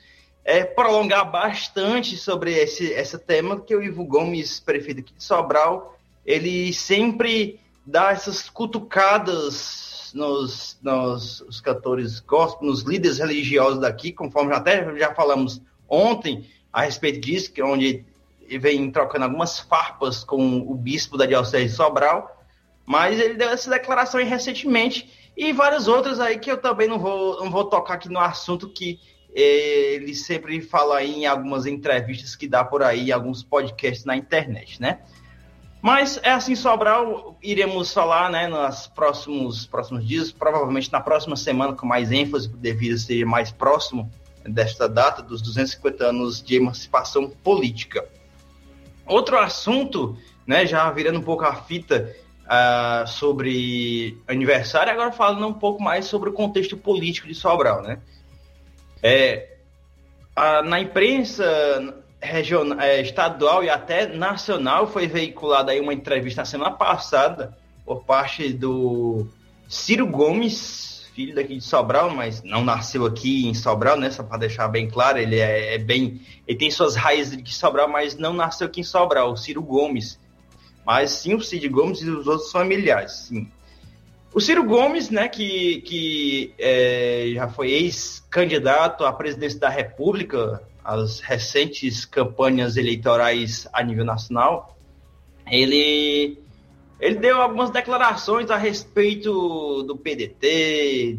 prolongar bastante sobre esse tema, que o Ivo Gomes, prefeito aqui de Sobral, ele sempre dá essas cutucadas nos cantores gospel, nos líderes religiosos daqui, conforme já falamos ontem a respeito disso, que onde vem trocando algumas farpas com o bispo da diocese de Sobral, mas ele deu essa declaração aí recentemente. E várias outras aí que eu também não vou tocar aqui no assunto, que ele sempre fala aí em algumas entrevistas que dá por aí, alguns podcasts na internet, né? Mas é assim, Sobral, iremos falar, né, nos próximos dias, provavelmente na próxima semana, com mais ênfase, devido ser mais próximo desta data, dos 250 anos de emancipação política. Outro assunto, né, já virando um pouco a fita, sobre aniversário, agora falando um pouco mais sobre o contexto político de Sobral, né? Na imprensa regional, estadual e até nacional, foi veiculada aí uma entrevista na semana passada por parte do Ciro Gomes, filho daqui de Sobral, mas não nasceu aqui em Sobral, né? Só para deixar bem claro, ele tem suas raízes de Sobral, mas não nasceu aqui em Sobral, o Ciro Gomes. Mas sim o Cid Gomes e os outros familiares, sim. O Ciro Gomes, né, que já foi ex-candidato à presidência da República, as recentes campanhas eleitorais a nível nacional, ele deu algumas declarações a respeito do PDT,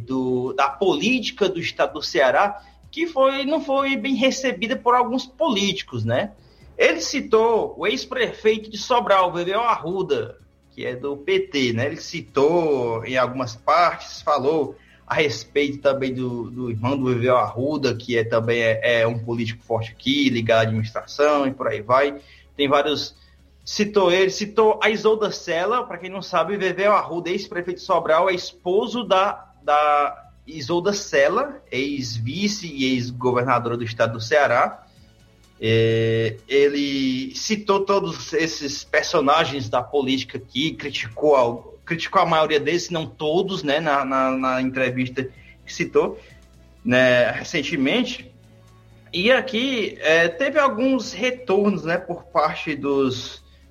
da política do estado do Ceará, que não foi bem recebida por alguns políticos, né? Ele citou o ex-prefeito de Sobral, Veveu Arruda, que é do PT, né? Ele citou em algumas partes, falou a respeito também do irmão do Veveu Arruda, que também é um político forte aqui, ligado à administração e por aí vai. Tem vários... Citou a Isolda Sela, para quem não sabe, Veveu Arruda, ex-prefeito de Sobral, é esposo da Isolda Sela, ex-vice e ex-governadora do estado do Ceará. Ele citou todos esses personagens da política aqui, criticou a maioria deles, se não todos, né, na entrevista que citou, né, recentemente. E aqui teve alguns retornos, né, por parte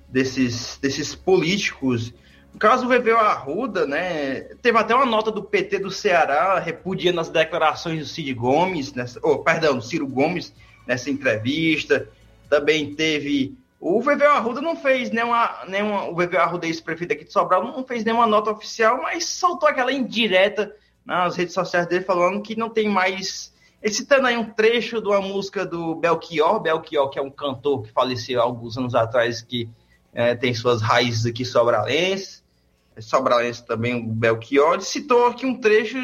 desses políticos. O caso Veveu Arruda, né, teve até uma nota do PT do Ceará repudiando as declarações do Ciro Gomes nessa entrevista. Também teve... O Veveu Arruda não fez nenhuma... O Veveu Arruda, ex-prefeito aqui de Sobral, não fez nenhuma nota oficial, mas soltou aquela indireta nas redes sociais dele, falando que não tem mais... Ele citando aí um trecho de uma música do Belchior, que é um cantor que faleceu há alguns anos atrás, que tem suas raízes aqui sobralense também, o Belchior. Ele citou aqui um trecho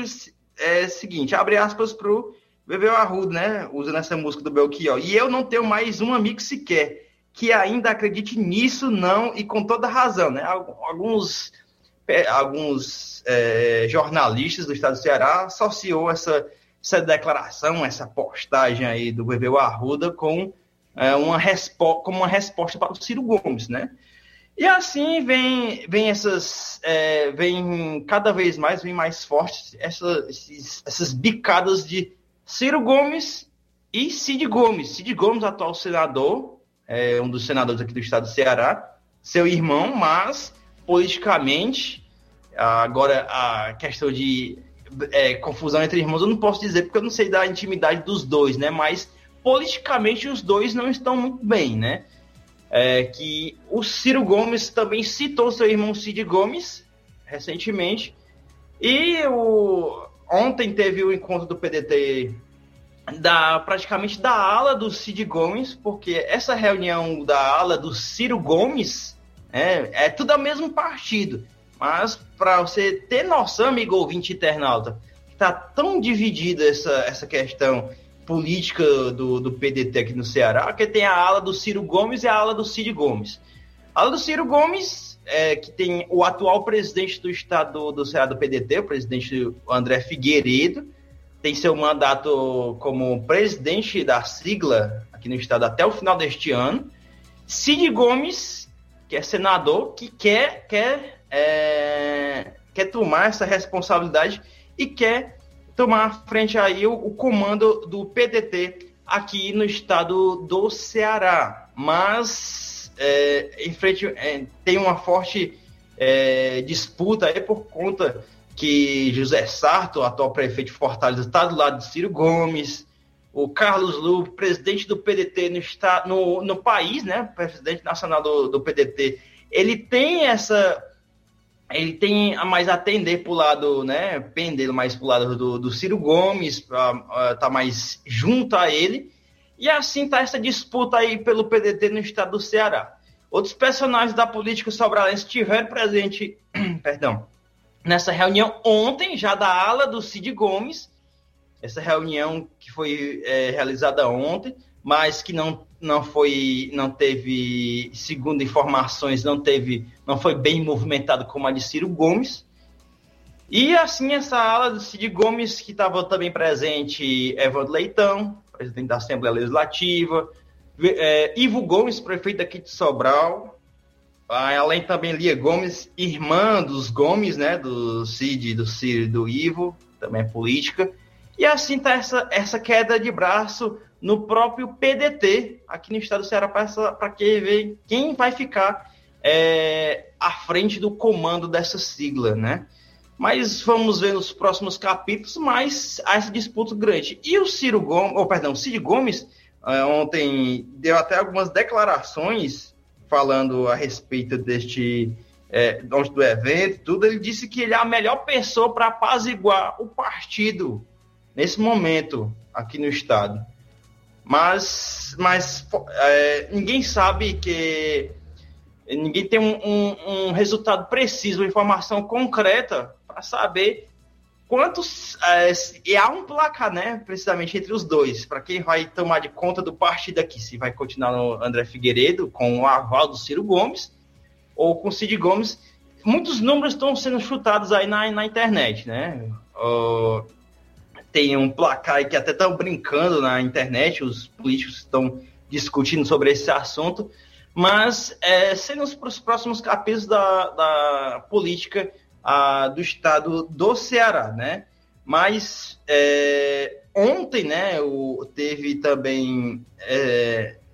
seguinte, abre aspas para o Veveu Arruda, né, usando essa música do Belchior. E eu não tenho mais um amigo sequer que ainda acredite nisso, não, e com toda razão, né? Alguns jornalistas do estado do Ceará associou essa declaração, essa postagem aí do Veveu Arruda como uma resposta para o Ciro Gomes, né? E assim vem cada vez mais fortes essas bicadas de Ciro Gomes e Cid Gomes. Cid Gomes, atual senador, é um dos senadores aqui do estado do Ceará, seu irmão, mas politicamente, agora a questão de confusão entre irmãos, eu não posso dizer, porque eu não sei da intimidade dos dois, né? Mas, politicamente, os dois não estão muito bem, né? Que o Ciro Gomes também citou seu irmão Cid Gomes, recentemente, e ontem teve o encontro do PDT praticamente da ala do Cid Gomes, porque essa reunião da ala do Ciro Gomes é tudo do mesmo partido. Mas, para você ter noção, amigo ouvinte internauta, que está tão dividida essa questão política do PDT aqui no Ceará, que tem a ala do Ciro Gomes e a ala do Cid Gomes. A ala do Ciro Gomes, que tem o atual presidente do estado do Ceará do PDT, o presidente André Figueiredo, tem seu mandato como presidente da sigla aqui no estado até o final deste ano. Cid Gomes, que é senador, que quer tomar essa responsabilidade e quer tomar à frente aí o comando do PDT aqui no estado do Ceará. Mas tem uma forte disputa aí por conta que José Sarto, atual prefeito de Fortaleza, está do lado de Ciro Gomes. O Carlos Lu, presidente do PDT no país, né, presidente nacional do PDT, ele tem a mais atender para o lado, né, pender mais para o lado do Ciro Gomes, para estar mais junto a ele. E assim está essa disputa aí pelo PDT no estado do Ceará. Outros personagens da política sobralense estiveram presente nessa reunião ontem, já da ala do Cid Gomes, essa reunião que foi realizada ontem, mas que não teve, segundo informações, não foi bem movimentado como a de Ciro Gomes. E assim, essa ala do Cid Gomes, que estava também presente Evandro Leitão, presidente da Assembleia Legislativa, Ivo Gomes, prefeito aqui de Sobral, além também Lia Gomes, irmã dos Gomes, né, do Cid, do Ciro e do Ivo, também é política. E assim está essa queda de braço no próprio PDT, aqui no estado do Ceará, para ver quem vai ficar à frente do comando dessa sigla, né? Mas vamos ver nos próximos capítulos, mas há esse disputa grande. E o Cid Gomes, ontem deu até algumas declarações falando a respeito do evento, tudo. Ele disse que ele é a melhor pessoa para apaziguar o partido nesse momento aqui no estado. Mas ninguém sabe ninguém tem um resultado preciso, uma informação concreta para saber quantos... E há um placar, né, precisamente, entre os dois, para quem vai tomar de conta do partido aqui, se vai continuar no André Figueiredo, com o aval do Ciro Gomes, ou com o Cid Gomes. Muitos números estão sendo chutados aí na internet, né? Tem um placar que até estão brincando na internet, os políticos estão discutindo sobre esse assunto, mas sendo os próximos capítulos da política do estado do Ceará, né? Mas ontem, né, teve também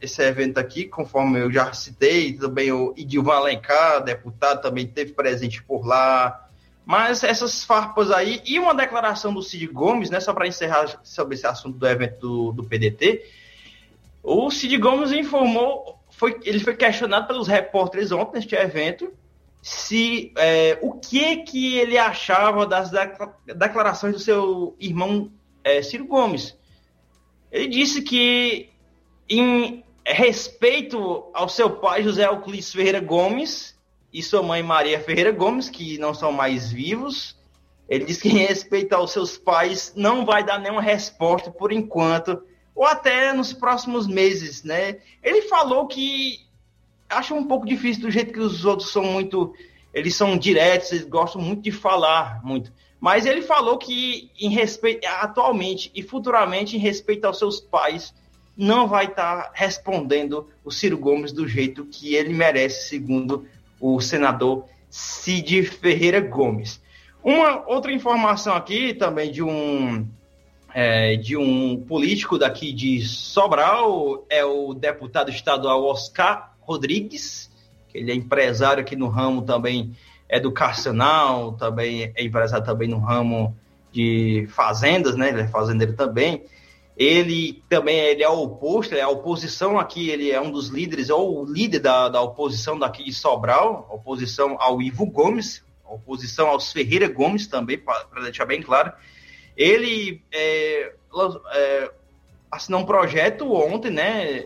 esse evento aqui, conforme eu já citei, também o Idilvan Alencar, deputado, também esteve presente por lá. Mas essas farpas aí, e uma declaração do Cid Gomes, né, só para encerrar sobre esse assunto do evento do PDT, o Cid Gomes informou, ele foi questionado pelos repórteres ontem neste evento, se o que ele achava das declarações do seu irmão Ciro Gomes. Ele disse que, em respeito ao seu pai José Euclides Ferreira Gomes e sua mãe Maria Ferreira Gomes, que não são mais vivos, ele diz que em respeito aos seus pais não vai dar nenhuma resposta por enquanto, ou até nos próximos meses, né? Ele falou que acha um pouco difícil do jeito que os outros são muito... Eles são diretos, eles gostam muito de falar, muito. Mas ele falou que em respeito, atualmente e futuramente, em respeito aos seus pais, não vai estar respondendo o Ciro Gomes do jeito que ele merece, segundo o senador Cid Ferreira Gomes. Uma outra informação aqui também de um político daqui de Sobral, é o deputado estadual Oscar Rodrigues, que ele é empresário aqui no ramo também educacional, também é empresário também no ramo de fazendas, né? Ele é fazendeiro também. Ele é oposto, ele é a oposição aqui, ele é um dos líderes, ou o líder da oposição daqui de Sobral, oposição ao Ivo Gomes, oposição aos Ferreira Gomes também, para deixar bem claro. Ele assinou um projeto ontem, né,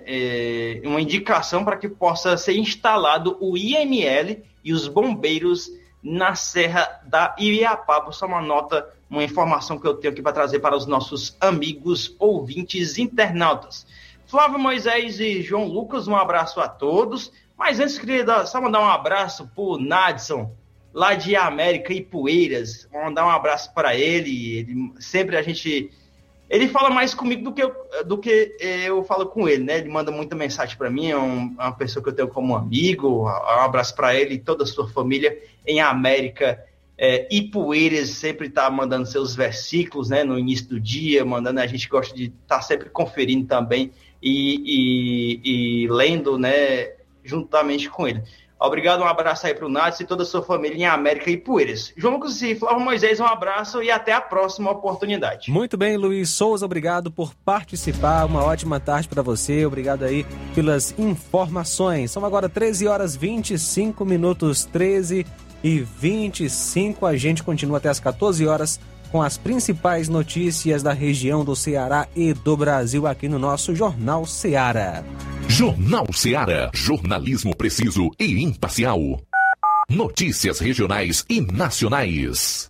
uma indicação para que possa ser instalado o IML e os bombeiros na Serra da Ibiapaba. Só uma nota, uma informação que eu tenho aqui para trazer para os nossos amigos ouvintes internautas. Flávio, Moisés e João Lucas, um abraço a todos. Mas antes, queria só mandar um abraço para o Nadson, lá de América e Poeiras. Vou mandar um abraço para ele. Sempre a gente... Ele fala mais comigo do que eu falo com ele, né? Ele manda muita mensagem para mim, é uma pessoa que eu tenho como amigo. Um abraço para ele e toda a sua família em América e Poeiras. Sempre está mandando seus versículos, né, no início do dia, mandando. A gente gosta de estar sempre conferindo também e lendo, né, juntamente com ele. Obrigado, um abraço aí para o Nath e toda a sua família em América e Poeiras. João Lucas e Flávio Moisés, um abraço e até a próxima oportunidade. Muito bem, Luiz Souza, obrigado por participar. Uma ótima tarde para você, obrigado aí pelas informações. São agora 13h25, 13h25. A gente continua até as 14h com as principais notícias da região do Ceará e do Brasil aqui no nosso Jornal Seara. Jornal Seara, jornalismo preciso e imparcial. Notícias regionais e nacionais.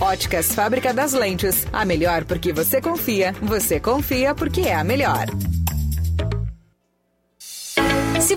Óticas Fábrica das Lentes. A melhor porque você confia. Você confia porque é a melhor. Se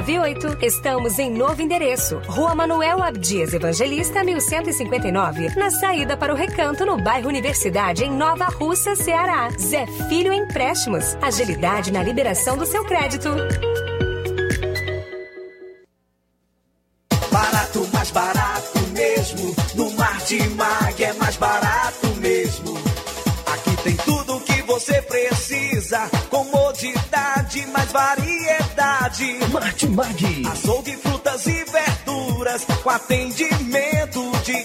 998. Estamos em novo endereço, Rua Manuel Abdias Evangelista, 1159, na saída para o Recanto, no bairro Universidade, em Nova Russa, Ceará. Zé Filho Empréstimos, agilidade na liberação do seu crédito. Barato, mais barato mesmo, no Martimag é mais barato mesmo. Aqui tem tudo o que você precisa, comodidade, mais variedade. Martimag, açougue, frutas e verduras, com atendimento de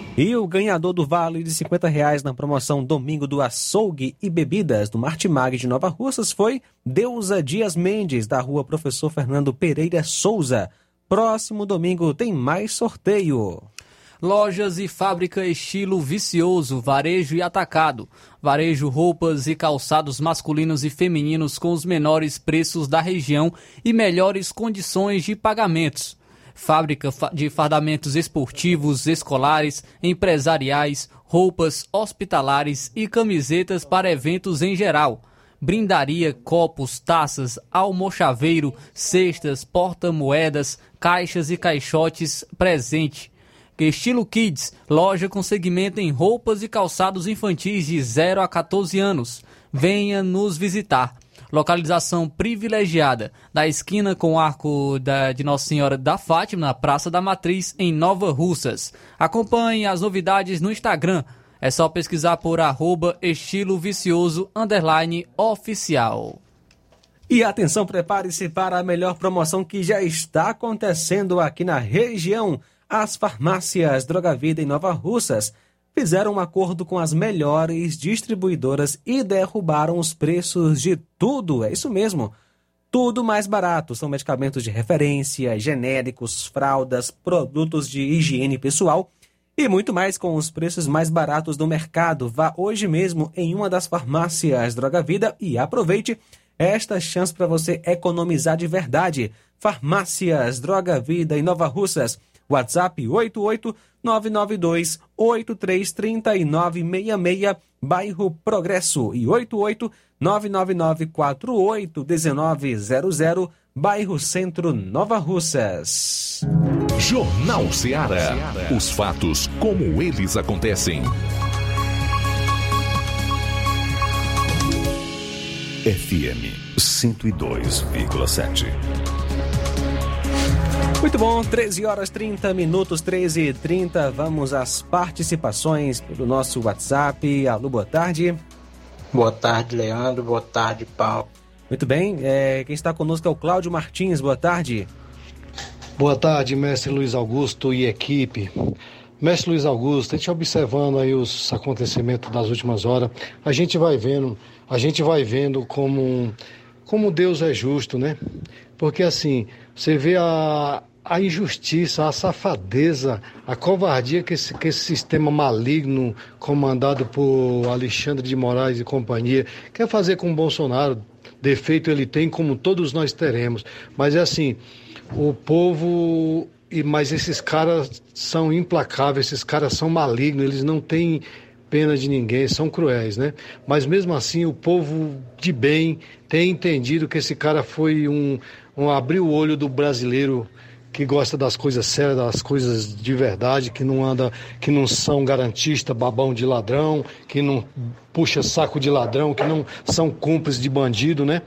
E o ganhador do vale de R$50 na promoção Domingo do Açougue e Bebidas do Martimag de Nova Russas foi Deusa Dias Mendes, da Rua Professor Fernando Pereira Souza. Próximo domingo tem mais sorteio. Lojas e fábrica estilo vicioso, varejo e atacado. Varejo, roupas e calçados masculinos e femininos com os menores preços da região e melhores condições de pagamentos. Fábrica de fardamentos esportivos, escolares, empresariais, roupas hospitalares e camisetas para eventos em geral. Brindaria, copos, taças, almochaveiro, cestas, porta-moedas, caixas e caixotes presente. Estilo Kids, loja com segmento em roupas e calçados infantis de 0 a 14 anos. Venha nos visitar. Localização privilegiada, da esquina com o arco de Nossa Senhora da Fátima, na Praça da Matriz, em Nova Russas. Acompanhe as novidades no Instagram. É só pesquisar por @estilovicioso_oficial. E atenção, prepare-se para a melhor promoção que já está acontecendo aqui na região. As farmácias Droga Vida em Nova Russas fizeram um acordo com as melhores distribuidoras e derrubaram os preços de tudo. É isso mesmo, tudo mais barato. São medicamentos de referência, genéricos, fraldas, produtos de higiene pessoal e muito mais com os preços mais baratos do mercado. Vá hoje mesmo em uma das farmácias Droga Vida e aproveite esta chance para você economizar de verdade. Farmácias Droga Vida em Nova Russas. WhatsApp 88992833966, bairro Progresso, e 88999481900, bairro Centro, Nova Russas. Jornal Seara. Os fatos como eles acontecem. FM 102,7. Muito bom, 13h30, 13h30, vamos às participações pelo nosso WhatsApp. Alô, boa tarde. Boa tarde, Leandro, boa tarde, Paulo. Muito bem, quem está conosco é o Cláudio Martins, boa tarde. Boa tarde, mestre Luiz Augusto e equipe. Mestre Luiz Augusto, a gente observando aí os acontecimentos das últimas horas, a gente vai vendo como Deus é justo, né? Porque assim, você vê a injustiça, a safadeza, a covardia que esse sistema maligno comandado por Alexandre de Moraes e companhia quer fazer com o Bolsonaro. Defeito ele tem, como todos nós teremos. Mas é assim, o povo... Mas esses caras são implacáveis, esses caras são malignos, eles não têm pena de ninguém, são cruéis, né? Mas mesmo assim, o povo de bem tem entendido que esse cara foi abrir o olho do brasileiro que gosta das coisas sérias, das coisas de verdade, que não são garantista, babão de ladrão, que não puxa saco de ladrão, que não são cúmplices de bandido, né?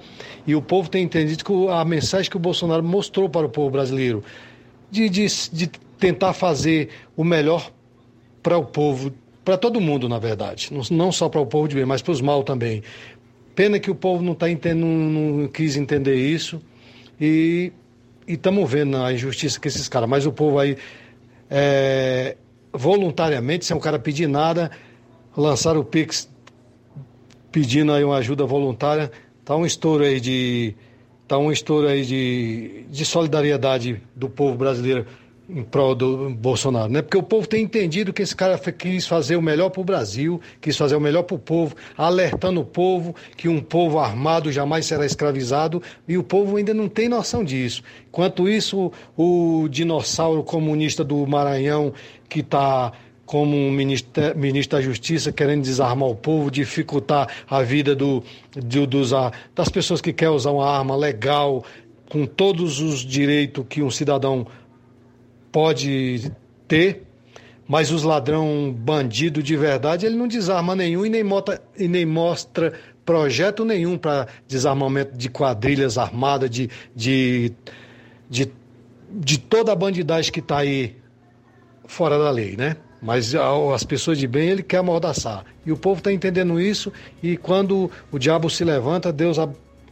E o povo tem entendido que a mensagem que o Bolsonaro mostrou para o povo brasileiro, de tentar fazer o melhor para o povo, para todo mundo, na verdade, não só para o povo de bem, mas para os mal também. Pena que o povo não quis entender isso, e estamos vendo a injustiça que esses caras, mas o povo aí voluntariamente, sem o cara pedir nada, lançaram o Pix pedindo aí uma ajuda voluntária. Tá um estouro aí de solidariedade do povo brasileiro em prol do Bolsonaro, né? Porque o povo tem entendido que esse cara quis fazer o melhor para o Brasil, quis fazer o melhor para o povo, alertando o povo que um povo armado jamais será escravizado, e o povo ainda não tem noção disso. Enquanto isso, o dinossauro comunista do Maranhão, que está como um ministro da Justiça, querendo desarmar o povo, dificultar a vida das pessoas que querem usar uma arma legal, com todos os direitos que um cidadão pode ter, mas os ladrão bandido de verdade, ele não desarma nenhum e nem mostra projeto nenhum para desarmamento de quadrilhas armadas, de toda a bandidagem que está aí fora da lei, né? Mas as pessoas de bem ele quer amordaçar. E o povo está entendendo isso, e quando o diabo se levanta, Deus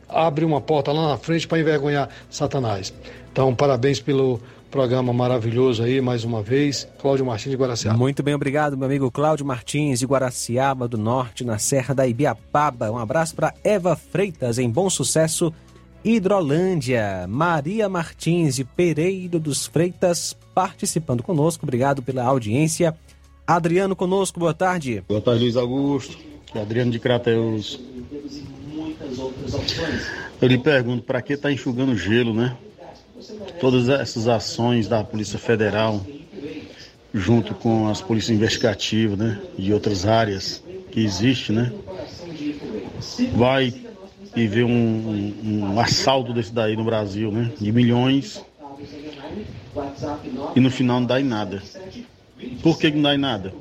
abre uma porta lá na frente para envergonhar Satanás. Então, parabéns pelo programa maravilhoso aí, mais uma vez, Cláudio Martins de Guaraciaba. Muito bem, obrigado, meu amigo Cláudio Martins de Guaraciaba do Norte, na Serra da Ibiapaba. Um abraço para Eva Freitas, em Bom Sucesso, Hidrolândia. Maria Martins de Pereiro dos Freitas, participando conosco, obrigado pela audiência. Adriano conosco, boa tarde. Boa tarde, Luiz Augusto, Adriano de Crateús. Eu lhe pergunto, para que está enxugando gelo, né? Todas essas ações da Polícia Federal, junto com as polícias investigativas, né, e outras áreas que existem, né, vai viver um assalto desse daí no Brasil, né, de milhões, e no final não dá em nada. Por que não dá em nada?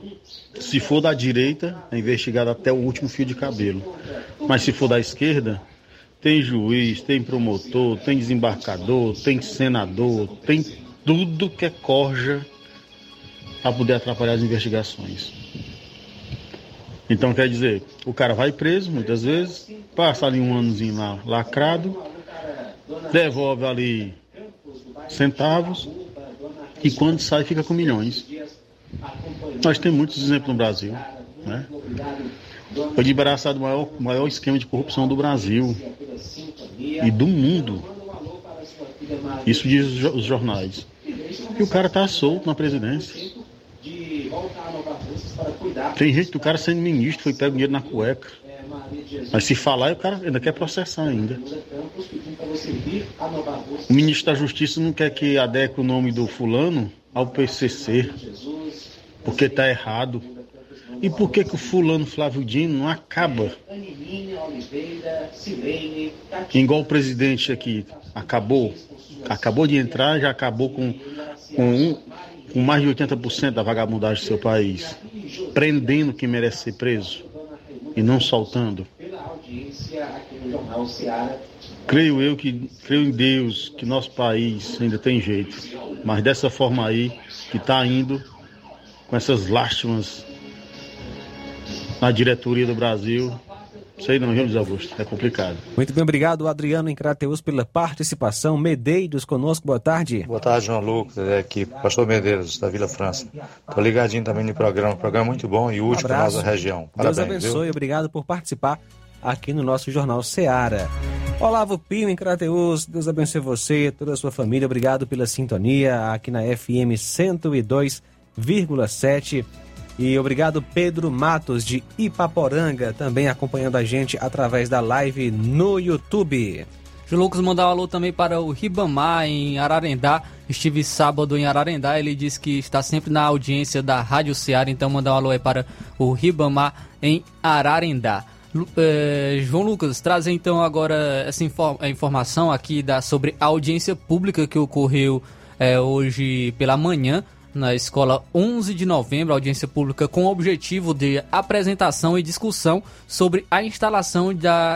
Se for da direita, é investigado até o último fio de cabelo, mas se for da esquerda, tem juiz, tem promotor, tem desembarcador, tem senador, tem tudo que é corja para poder atrapalhar as investigações. Então, quer dizer, o cara vai preso muitas vezes, passa ali um anozinho lá lacrado, devolve ali centavos e quando sai fica com milhões. Nós temos muitos exemplos no Brasil, né? Foi desbaraçado o maior esquema de corrupção do Brasil e do mundo. Isso diz os jornais. E o cara tá solto na presidência. Tem gente do cara sendo ministro, foi pego dinheiro na cueca. Mas se falar, o cara ainda quer processar ainda. O ministro da Justiça não quer que adeque o nome do fulano ao PCC, porque tá errado. E por que o fulano Flávio Dino não acaba? Igual o presidente aqui, acabou de entrar, já acabou com mais de 80% da vagabundagem do seu país, prendendo quem merece ser preso e não soltando. Creio em Deus que nosso país ainda tem jeito, mas dessa forma aí que está indo, com essas lástimas na diretoria do Brasil, sei não, Rio de Augusto, é complicado. Muito bem, obrigado, Adriano em Crateús, pela participação. Medeiros conosco, boa tarde. Boa tarde, João Lucas, é aqui, pastor Medeiros, da Vila França. Estou ligadinho também no programa, um programa muito bom e útil para a nossa região. Parabéns, Deus abençoe, viu? Obrigado por participar aqui no nosso Jornal Seara. Olavo Pio em Crateús, Deus abençoe você, toda a sua família, obrigado pela sintonia aqui na FM 102,7. E obrigado, Pedro Matos, de Ipaporanga, também acompanhando a gente através da live no YouTube. João Lucas, mandar um alô também para o Ribamar, em Ararendá. Estive sábado em Ararendá, ele disse que está sempre na audiência da Rádio Ceará, então mandar um alô aí para o Ribamar, em Ararendá. João Lucas, traz então agora essa informação aqui sobre a audiência pública que ocorreu hoje pela manhã, na escola 11 de novembro, audiência pública com o objetivo de apresentação e discussão sobre a instalação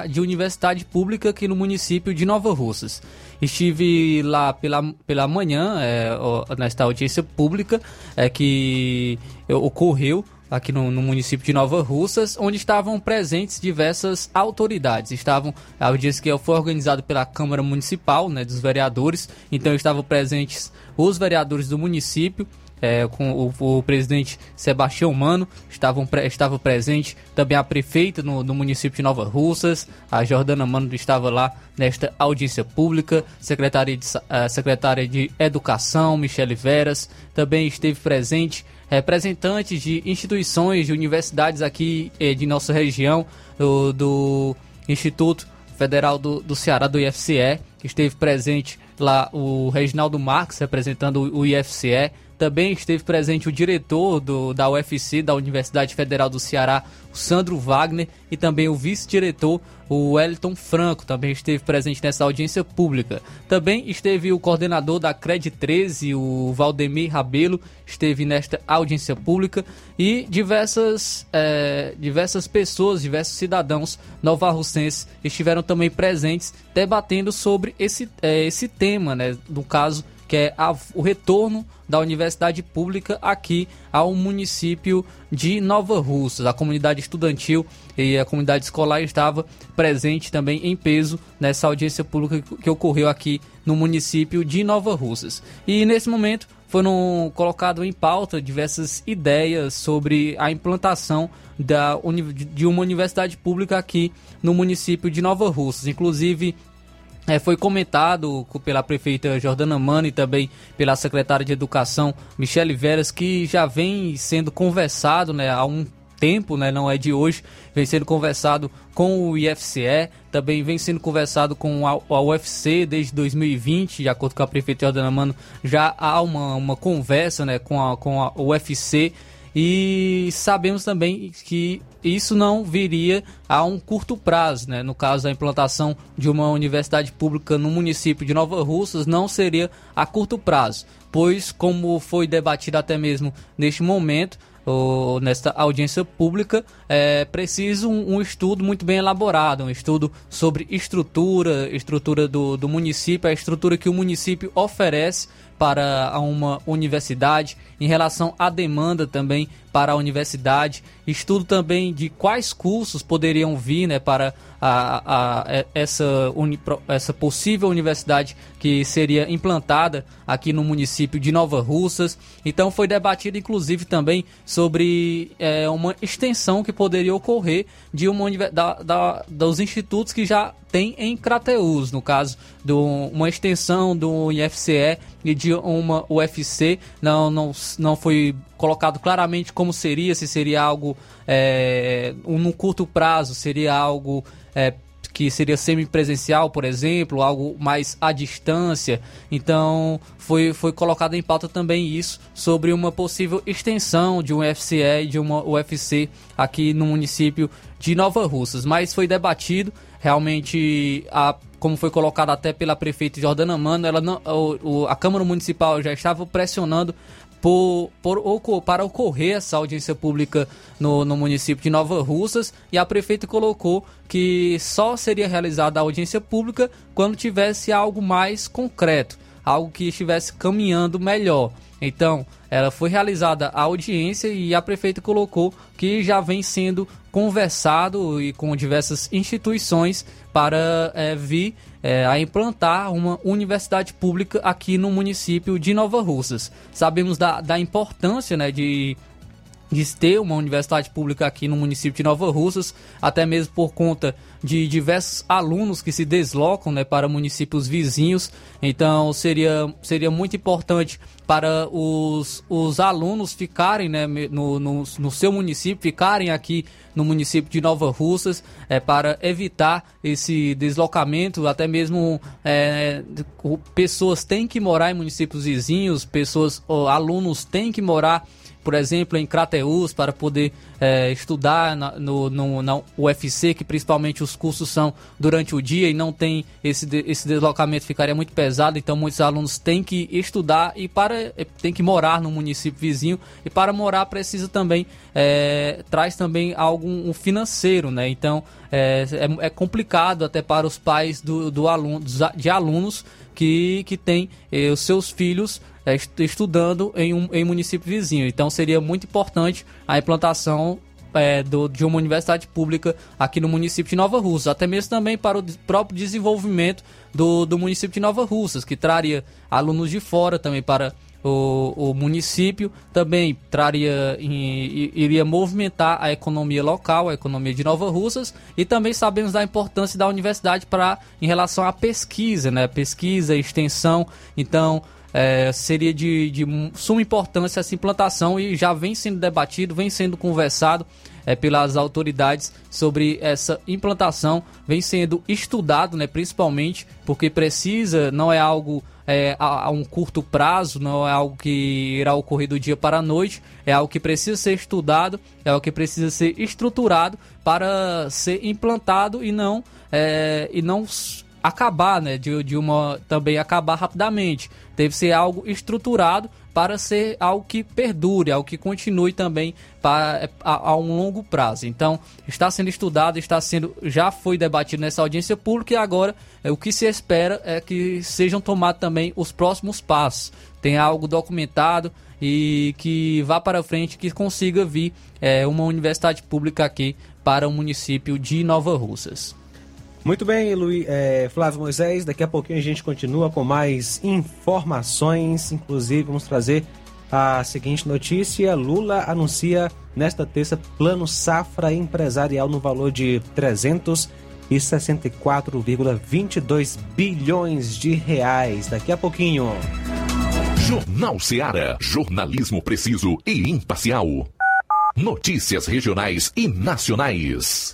de universidade pública aqui no município de Nova Russas. Estive lá pela manhã, nesta audiência pública que ocorreu aqui no município de Nova Russas, onde estavam presentes diversas autoridades. A audiência que foi organizada pela Câmara Municipal, né, dos vereadores, então estavam presentes os vereadores do município, com o presidente Sebastião Mano, estava presente também a prefeita no município de Nova Russas, a Jordana Mano estava lá nesta audiência pública, secretária de Educação, Michele Veras, também esteve presente representantes de instituições, de universidades aqui de nossa região, do Instituto Federal do Ceará, do IFCE, que esteve presente lá o Reginaldo Marques, representando o IFCE, também esteve presente o diretor da UFC, da Universidade Federal do Ceará, o Sandro Wagner, e também o vice-diretor, o Wellington Franco, também esteve presente nessa audiência pública. Também esteve o coordenador da CRED 13, o Valdemir Rabelo, esteve nesta audiência pública, e diversas pessoas, diversos cidadãos novarrucenses estiveram também presentes, debatendo sobre esse tema, né, no caso, que é o retorno da universidade pública aqui ao município de Nova Russas. A comunidade estudantil e a comunidade escolar estava presente também em peso nessa audiência pública que ocorreu aqui no município de Nova Russas. E nesse momento foram colocadas em pauta diversas ideias sobre a implantação de uma universidade pública aqui no município de Nova Russas. Inclusive, foi comentado pela prefeita Jordana Mano e também pela secretária de Educação, Michele Veras, que já vem sendo conversado, né, há um tempo, né, não é de hoje, vem sendo conversado com o IFCE, também vem sendo conversado com a UFC desde 2020, de acordo com a prefeita Jordana Mano, já há uma conversa, né, com a UFC. E sabemos também que isso não viria a um curto prazo, né? No caso, a implantação de uma universidade pública no município de Nova Russas não seria a curto prazo, pois, como foi debatido até mesmo neste momento, ou nesta audiência pública, é preciso um estudo muito bem elaborado, um estudo sobre estrutura do município, a estrutura que o município oferece para uma universidade, em relação à demanda também para a universidade, estudo também de quais cursos poderiam vir, né, para essa possível universidade que seria implantada aqui no município de Nova Russas. Então foi debatido inclusive também sobre uma extensão que poderia ocorrer de dos institutos que já tem em Crateús, no caso de uma extensão do IFCE e de uma UFC. Não foi colocado claramente como seria, se seria algo no curto prazo, seria algo que seria semipresencial, por exemplo, algo mais à distância. Então foi colocado em pauta também isso, sobre uma possível extensão de um FCE e de uma UFC aqui no município de Nova Russas. Mas foi debatido, realmente, como foi colocado até pela prefeita Jordana Mano, a Câmara Municipal já estava pressionando para ocorrer essa audiência pública no município de Nova Russas, e a prefeita colocou que só seria realizada a audiência pública quando tivesse algo mais concreto, algo que estivesse caminhando melhor. Então, ela foi realizada a audiência e a prefeita colocou que já vem sendo conversado e com diversas instituições para a implantar uma universidade pública aqui no município de Nova Russas. Sabemos da importância, né, de ter uma universidade pública aqui no município de Nova Russas, até mesmo por conta de diversos alunos que se deslocam, né, para municípios vizinhos. Então seria muito importante para os alunos ficarem, né, no seu município, ficarem aqui no município de Nova Russas, para evitar esse deslocamento. Até mesmo pessoas têm que morar em municípios vizinhos, alunos têm que morar, por exemplo, em Crateús, para poder estudar na UFC, que principalmente os cursos são durante o dia e não tem esse deslocamento, ficaria muito pesado. Então muitos alunos têm que estudar e têm que morar no município vizinho, e para morar precisa também, traz também algum financeiro, né? Então é complicado até para os pais de alunos que têm os seus filhos estudando em município vizinho. Então seria muito importante a implantação de uma universidade pública aqui no município de Nova Russas, até mesmo também para o próprio desenvolvimento do município de Nova Russas, que traria alunos de fora também para o município, também traria, iria movimentar a economia local, a economia de Nova Russas, e também sabemos da importância da universidade em relação à pesquisa, né? Pesquisa, extensão, então seria de suma importância essa implantação, e já vem sendo debatido, vem sendo conversado pelas autoridades sobre essa implantação, vem sendo estudado, né, principalmente porque precisa, não é algo a um curto prazo, não é algo que irá ocorrer do dia para a noite, é algo que precisa ser estudado, é algo que precisa ser estruturado para ser implantado e não acabar, né, também acabar rapidamente. Deve ser algo estruturado para ser algo que perdure, algo que continue também a um longo prazo. Então, está sendo estudado, já foi debatido nessa audiência pública, e agora o que se espera é que sejam tomados também os próximos passos. Tem algo documentado e que vá para frente, que consiga vir uma universidade pública aqui para o município de Nova Russas. Muito bem, Flávio Moisés, daqui a pouquinho a gente continua com mais informações, inclusive vamos trazer a seguinte notícia: Lula anuncia nesta terça plano safra empresarial no valor de 364,22 bilhões de reais. Daqui a pouquinho. Jornal Seara, jornalismo preciso e imparcial. Notícias regionais e nacionais.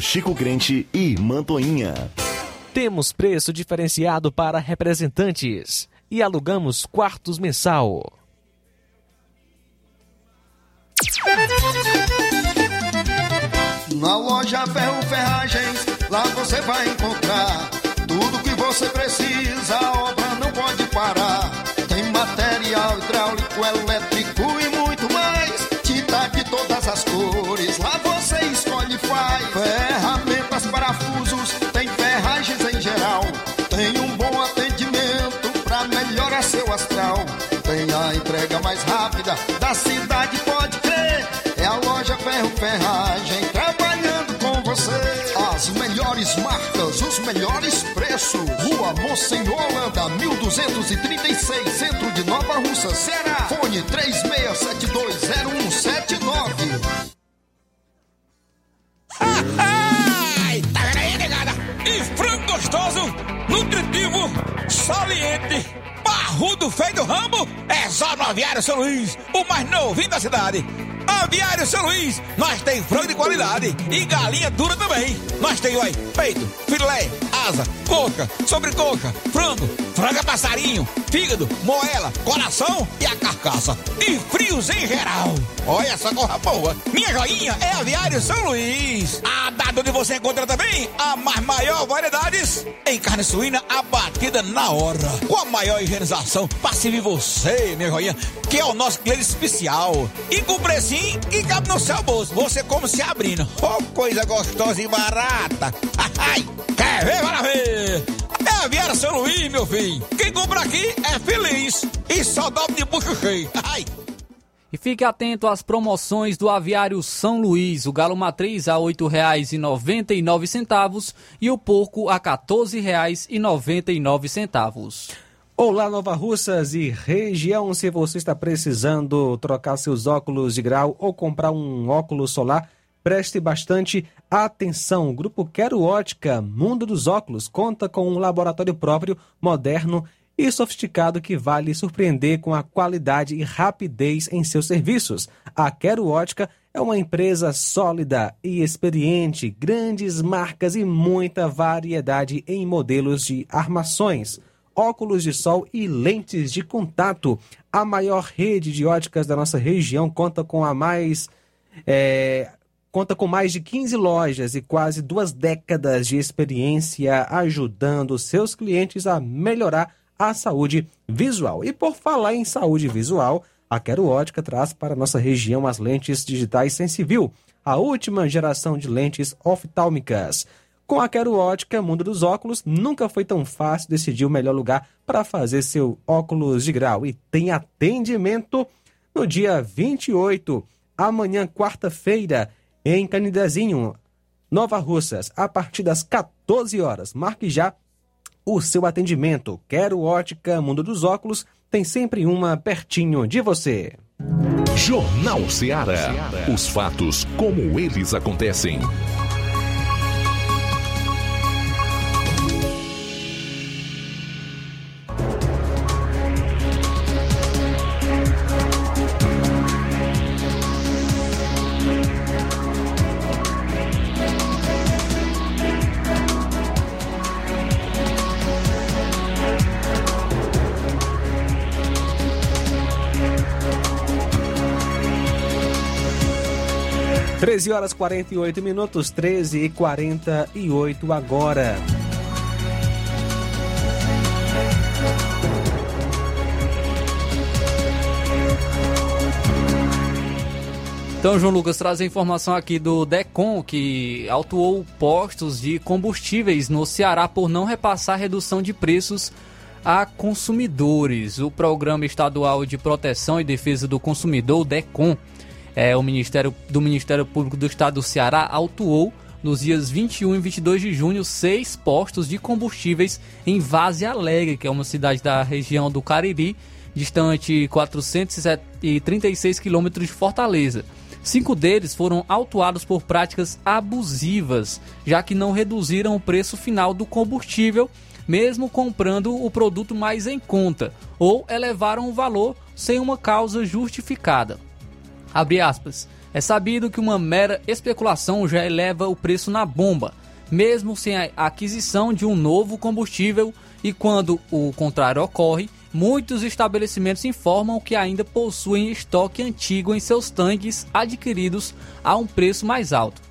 Chico Crente e Mantoinha. Temos preço diferenciado para representantes e alugamos quartos mensal. Na loja Ferro Ferragens, lá você vai encontrar tudo que você precisa, a obra não pode parar. Tem material hidráulico, elétrico e muito mais, tinta de todas as cores, lá você escolhe e faz. Ferramentas, parafusos, tem ferragens em geral. Tem um bom atendimento pra melhorar seu astral. Tem a entrega mais rápida da cidade, pode crer. É a loja Ferro Ferragem trabalhando com você. As melhores marcas, os melhores preços. Rua Monsenhor Holanda, 1236, centro de Nova Russa, Ceará. Fone 36720179. Ai, tá vendo aí, negada? E frango gostoso, nutritivo, saliente, barrudo, feio do ramo, é só no Aviário São Luís, o mais novinho da cidade. Aviário São Luís, nós tem frango de qualidade e galinha dura também. Nós tem, olha, peito, filé, asa, coxa, sobrecoxa, frango, franga passarinho, fígado, moela, coração e a carcaça. E frios em geral. Olha essa corra boa. Minha joinha é Aviário São Luís. A data onde você encontra também a mais maior variedades em carne suína abatida na hora. Com a maior higienização para servir você, minha joinha, que é o nosso cliente especial. E com preço que cabe no seu bolso, você como se abrindo. Oh, coisa gostosa e barata. Ai, quer ver, para ver. É a Viara São Luís, meu filho. Quem compra aqui é feliz e só dobra de bucho cheio. Ai. E fique atento às promoções do Aviário São Luís. O galo matriz a R$ 8,99 e o porco a R$ 14,99. Olá, Nova Russas e região. Se você está precisando trocar seus óculos de grau ou comprar um óculos solar, preste bastante atenção. O Grupo Quero Ótica, Mundo dos Óculos, conta com um laboratório próprio, moderno e sofisticado, que vai lhe surpreender com a qualidade e rapidez em seus serviços. A Quero Ótica é uma empresa sólida e experiente, grandes marcas e muita variedade em modelos de armações, óculos de sol e lentes de contato. A maior rede de óticas da nossa região conta com mais de 15 lojas e quase 2 décadas de experiência, ajudando seus clientes a melhorar à saúde visual. E por falar em saúde visual, a Quero Ótica traz para nossa região as lentes digitais Sensiview, a última geração de lentes oftálmicas. Com a Quero Ótica, mundo dos óculos, nunca foi tão fácil decidir o melhor lugar para fazer seu óculos de grau. E tem atendimento no dia 28, amanhã, quarta-feira, em Canidezinho, Nova Russas, a partir das 14 horas. Marque já o seu atendimento. Quero Ótica, mundo dos óculos, tem sempre uma pertinho de você. Jornal Seara. Os fatos como eles acontecem. Horas 48 minutos, 13h48 agora. Então, João Lucas, traz a informação aqui do DECOM, que autuou postos de combustíveis no Ceará por não repassar redução de preços a consumidores. O Programa Estadual de Proteção e Defesa do Consumidor, o DECOM, o Ministério Público do Estado do Ceará autuou nos dias 21 e 22 de junho 6 postos de combustíveis em Várzea Alegre, que é uma cidade da região do Cariri, distante 436 quilômetros de Fortaleza. 5 deles foram autuados por práticas abusivas, já que não reduziram o preço final do combustível, mesmo comprando o produto mais em conta, ou elevaram o valor sem uma causa justificada. Abre aspas. É sabido que uma mera especulação já eleva o preço na bomba, mesmo sem a aquisição de um novo combustível, e quando o contrário ocorre, muitos estabelecimentos informam que ainda possuem estoque antigo em seus tanques adquiridos a um preço mais alto.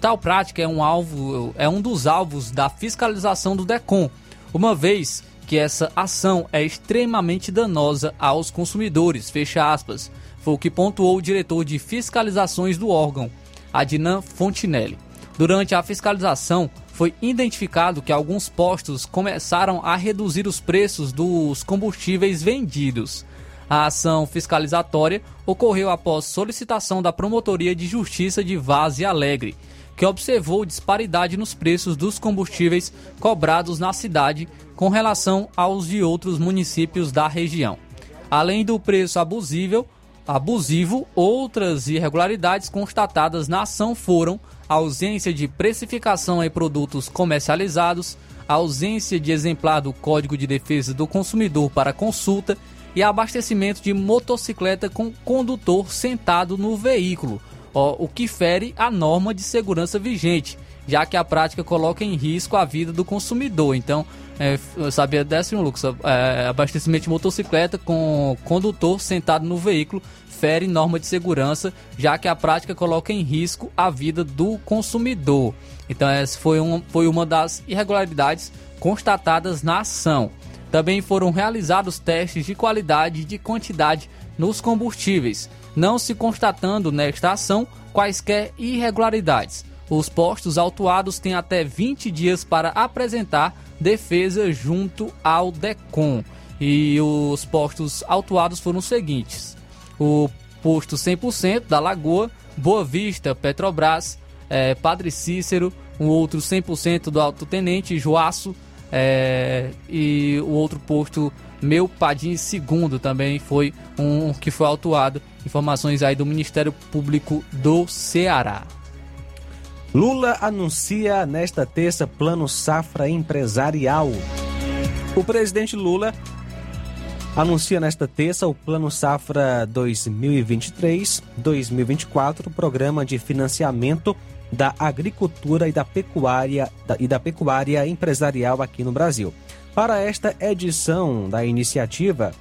Tal prática é um dos alvos da fiscalização do DECOM, uma vez que essa ação é extremamente danosa aos consumidores, fecha aspas. Foi o que pontuou o diretor de fiscalizações do órgão, Adnan Fontinelli. Durante a fiscalização, foi identificado que alguns postos começaram a reduzir os preços dos combustíveis vendidos. A ação fiscalizatória ocorreu após solicitação da Promotoria de Justiça de Várzea Alegre, que observou disparidade nos preços dos combustíveis cobrados na cidade com relação aos de outros municípios da região. Além do preço abusivo, outras irregularidades constatadas na ação foram a ausência de precificação em produtos comercializados, a ausência de exemplar do Código de Defesa do Consumidor para consulta e abastecimento de motocicleta com condutor sentado no veículo, o que fere a norma de segurança vigente, já que a prática coloca em risco a vida do consumidor. Então, eu sabia dessa, Lucas, abastecimento de motocicleta com condutor sentado no veículo fere norma de segurança, já que a prática coloca em risco a vida do consumidor. Então, essa foi uma das irregularidades constatadas na ação. Também foram realizados testes de qualidade e de quantidade nos combustíveis, não se constatando nesta ação quaisquer irregularidades. Os postos autuados têm até 20 dias para apresentar defesa junto ao DECOM. E os postos autuados foram os seguintes: o posto 100% da Lagoa, Boa Vista, Petrobras, Padre Cícero, um outro 100% do Alto Tenente, Joaço, e o outro posto Meu Padim II também foi um que foi autuado. Informações aí do Ministério Público do Ceará. Lula anuncia nesta terça plano safra empresarial. O presidente Lula anuncia nesta terça o plano safra 2023-2024, programa de financiamento da agricultura e da pecuária empresarial aqui no Brasil. Para esta edição da iniciativa,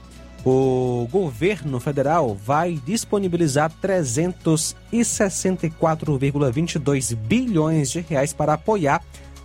o governo federal vai disponibilizar 364,22 bilhões de reais para apoiar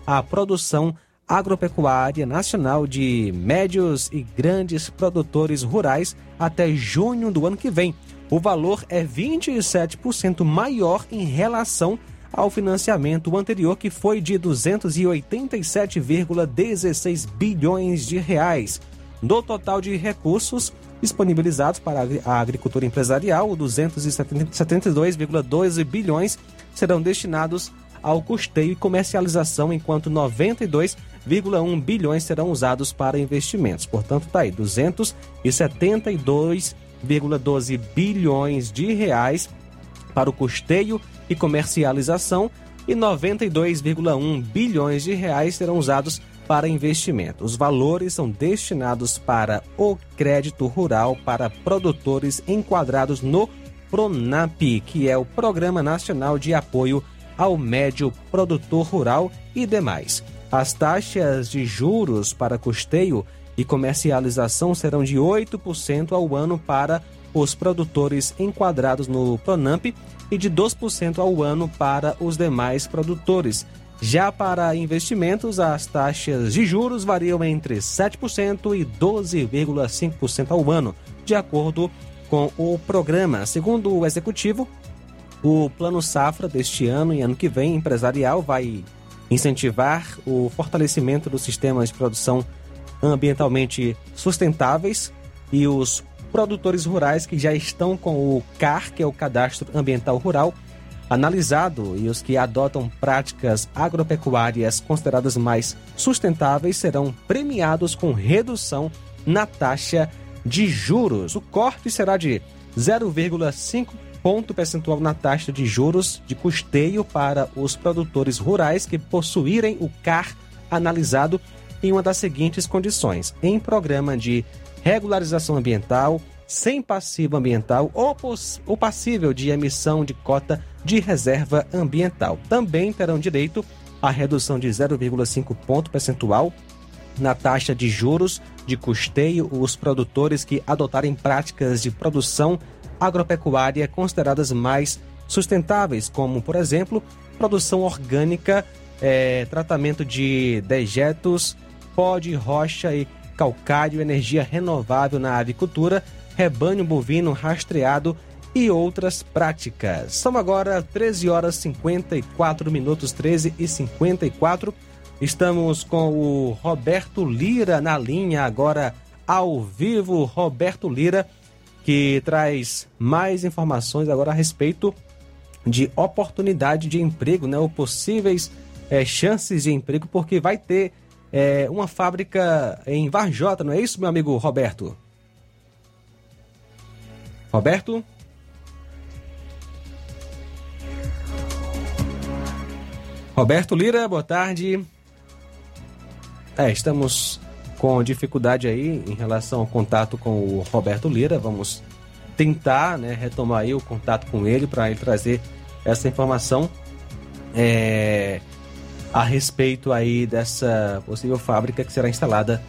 a produção agropecuária nacional de médios e grandes produtores rurais até junho do ano que vem. O valor é 27% maior em relação ao financiamento anterior, que foi de 287,16 bilhões de reais. Do total de recursos disponibilizados para a agricultura empresarial, 272,12 bilhões serão destinados ao custeio e comercialização, enquanto 92,1 bilhões serão usados para investimentos. Portanto, está aí, 272,12 bilhões de reais para o custeio e comercialização e 92,1 bilhões de reais serão usados para investimento. Os valores são destinados para o crédito rural para produtores enquadrados no PRONAP, que é o Programa Nacional de Apoio ao Médio Produtor Rural e demais. As taxas de juros para custeio e comercialização serão de 8% ao ano para os produtores enquadrados no PRONAMP e de 2% ao ano para os demais produtores. Já para investimentos, as taxas de juros variam entre 7% e 12,5% ao ano, de acordo com o programa. Segundo o Executivo, o Plano Safra deste ano e ano que vem empresarial vai incentivar o fortalecimento dos sistemas de produção ambientalmente sustentáveis, e os produtores rurais que já estão com o CAR, que é o Cadastro Ambiental Rural, analisado, e os que adotam práticas agropecuárias consideradas mais sustentáveis serão premiados com redução na taxa de juros. O corte será de 0,5 ponto percentual na taxa de juros de custeio para os produtores rurais que possuírem o CAR analisado em uma das seguintes condições: em programa de regularização ambiental, sem passivo ambiental ou passível de emissão de cota de reserva ambiental. Também terão direito à redução de 0,5 ponto percentual na taxa de juros de custeio os produtores que adotarem práticas de produção agropecuária consideradas mais sustentáveis, como, por exemplo, produção orgânica, tratamento de dejetos, pó de rocha e calcário, energia renovável na avicultura, rebanho bovino rastreado e outras práticas. São agora 13h54. Estamos com o Roberto Lira na linha agora ao vivo. Roberto Lira, que traz mais informações agora a respeito de oportunidade de emprego, né? Ou possíveis chances de emprego, porque vai ter uma fábrica em Varjota, não é isso, meu amigo Roberto? Roberto? Roberto Lira, boa tarde. Estamos com dificuldade aí em relação ao contato com o Roberto Lira. Vamos tentar, né, retomar aí o contato com ele para ele trazer essa informação a respeito aí dessa possível fábrica que será instalada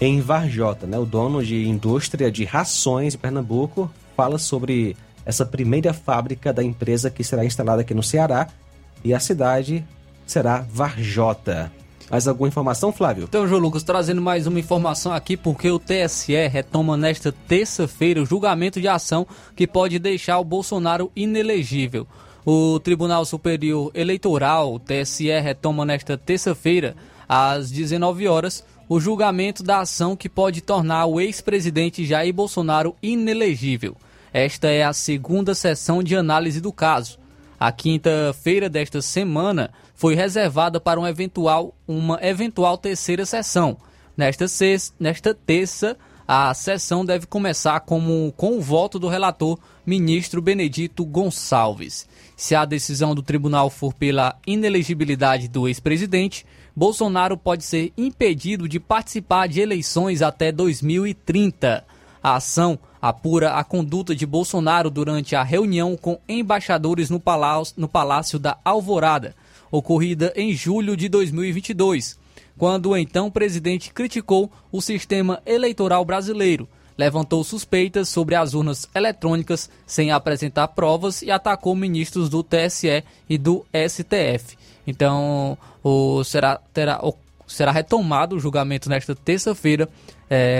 em Varjota, né? O dono de indústria de rações de Pernambuco fala sobre essa primeira fábrica da empresa que será instalada aqui no Ceará, e a cidade será Varjota. Mais alguma informação, Flávio? Então, João Lucas, trazendo mais uma informação aqui, porque o TSE retoma nesta terça-feira o julgamento de ação que pode deixar o Bolsonaro inelegível. O Tribunal Superior Eleitoral, o TSE, retoma nesta terça-feira, às 19 horas, o julgamento da ação que pode tornar o ex-presidente Jair Bolsonaro inelegível. Esta é a segunda sessão de análise do caso. A quinta-feira desta semana foi reservada para uma eventual terceira sessão. Nesta terça, a sessão deve começar com o voto do relator, ministro Benedito Gonçalves. Se a decisão do tribunal for pela inelegibilidade do ex-presidente, Bolsonaro pode ser impedido de participar de eleições até 2030. A ação apura a conduta de Bolsonaro durante a reunião com embaixadores no Palácio da Alvorada, ocorrida em julho de 2022, quando o então presidente criticou o sistema eleitoral brasileiro, levantou suspeitas sobre as urnas eletrônicas sem apresentar provas e atacou ministros do TSE e do STF. Então, será retomado o julgamento nesta terça-feira,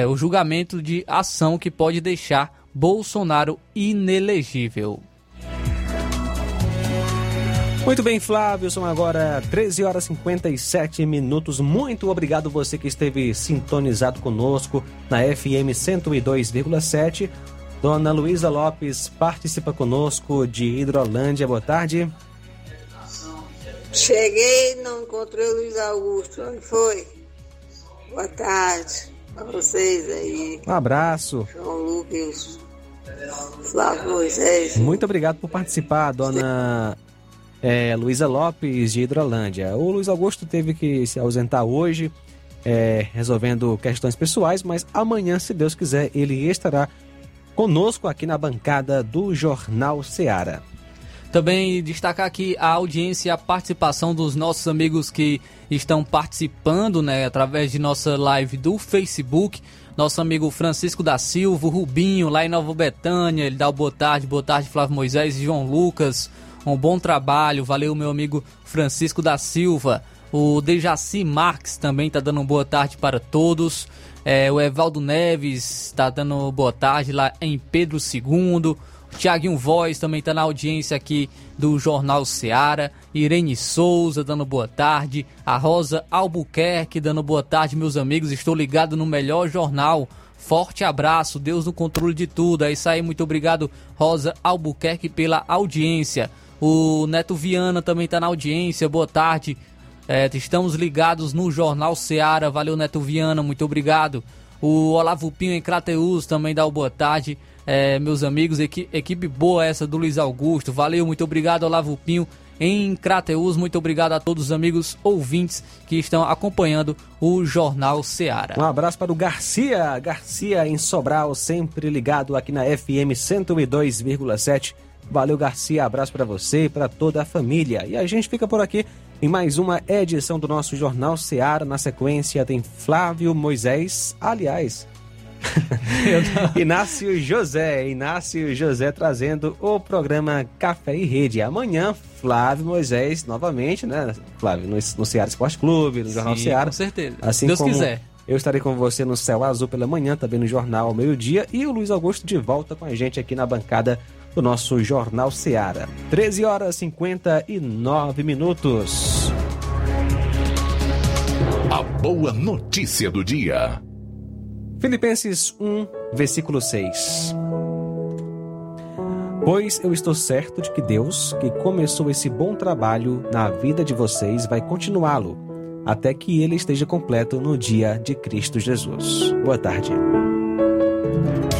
o julgamento de ação que pode deixar Bolsonaro inelegível. Muito bem, Flávio, são agora 13 horas e 57 minutos. Muito obrigado você que esteve sintonizado conosco na FM 102,7. Dona Luísa Lopes participa conosco de Hidrolândia. Boa tarde. Cheguei, não encontrei o Luiz Augusto. Onde foi? Boa tarde para vocês aí. Um abraço. João Lucas, Flávio, Moisés. Muito obrigado por participar, dona... Luísa Lopes, de Hidrolândia. O Luiz Augusto teve que se ausentar hoje, resolvendo questões pessoais, mas amanhã, se Deus quiser, ele estará conosco aqui na bancada do Jornal Seara. Também destacar aqui a audiência e a participação dos nossos amigos que estão participando, né, através de nossa live do Facebook. Nosso amigo Francisco da Silva, Rubinho, lá em Nova Betânia, ele dá o boa tarde Flávio Moisés e João Lucas. Um bom trabalho, valeu meu amigo Francisco da Silva. O Dejaci Marques também está dando boa tarde para todos. O Evaldo Neves está dando boa tarde lá em Pedro II. O Tiaguinho Voz também está na audiência aqui do Jornal Seara. Irene Souza dando boa tarde. A Rosa Albuquerque dando boa tarde, meus amigos. Estou ligado no melhor jornal. Forte abraço, Deus no controle de tudo. É isso aí, muito obrigado, Rosa Albuquerque, pela audiência. O Neto Viana também está na audiência, boa tarde. Estamos ligados no Jornal Seara, valeu Neto Viana, muito obrigado. O Olavo Pinho em Crateús também dá o boa tarde, meus amigos, equipe boa essa do Luiz Augusto, valeu, muito obrigado Olavo Pinho em Crateús, muito obrigado a todos os amigos ouvintes que estão acompanhando o Jornal Seara. Um abraço para o Garcia em Sobral, sempre ligado aqui na FM 102,7. Valeu, Garcia, abraço para você e para toda a família. E a gente fica por aqui em mais uma edição do nosso Jornal Seara. Na sequência tem Flávio Moisés, aliás, Inácio José trazendo o programa Café e Rede. Amanhã, Flávio Moisés novamente, né, Flávio, no Seara Esporte Clube, no Jornal Seara. Com certeza, assim Deus como quiser. Eu estarei com você no Céu Azul pela manhã, também no Jornal ao meio-dia. E o Luiz Augusto de volta com a gente aqui na bancada do nosso Jornal Seara. 13 horas e 59 minutos. A boa notícia do dia. Filipenses 1, versículo 6. Pois eu estou certo de que Deus, que começou esse bom trabalho na vida de vocês, vai continuá-lo, até que ele esteja completo no dia de Cristo Jesus. Boa tarde.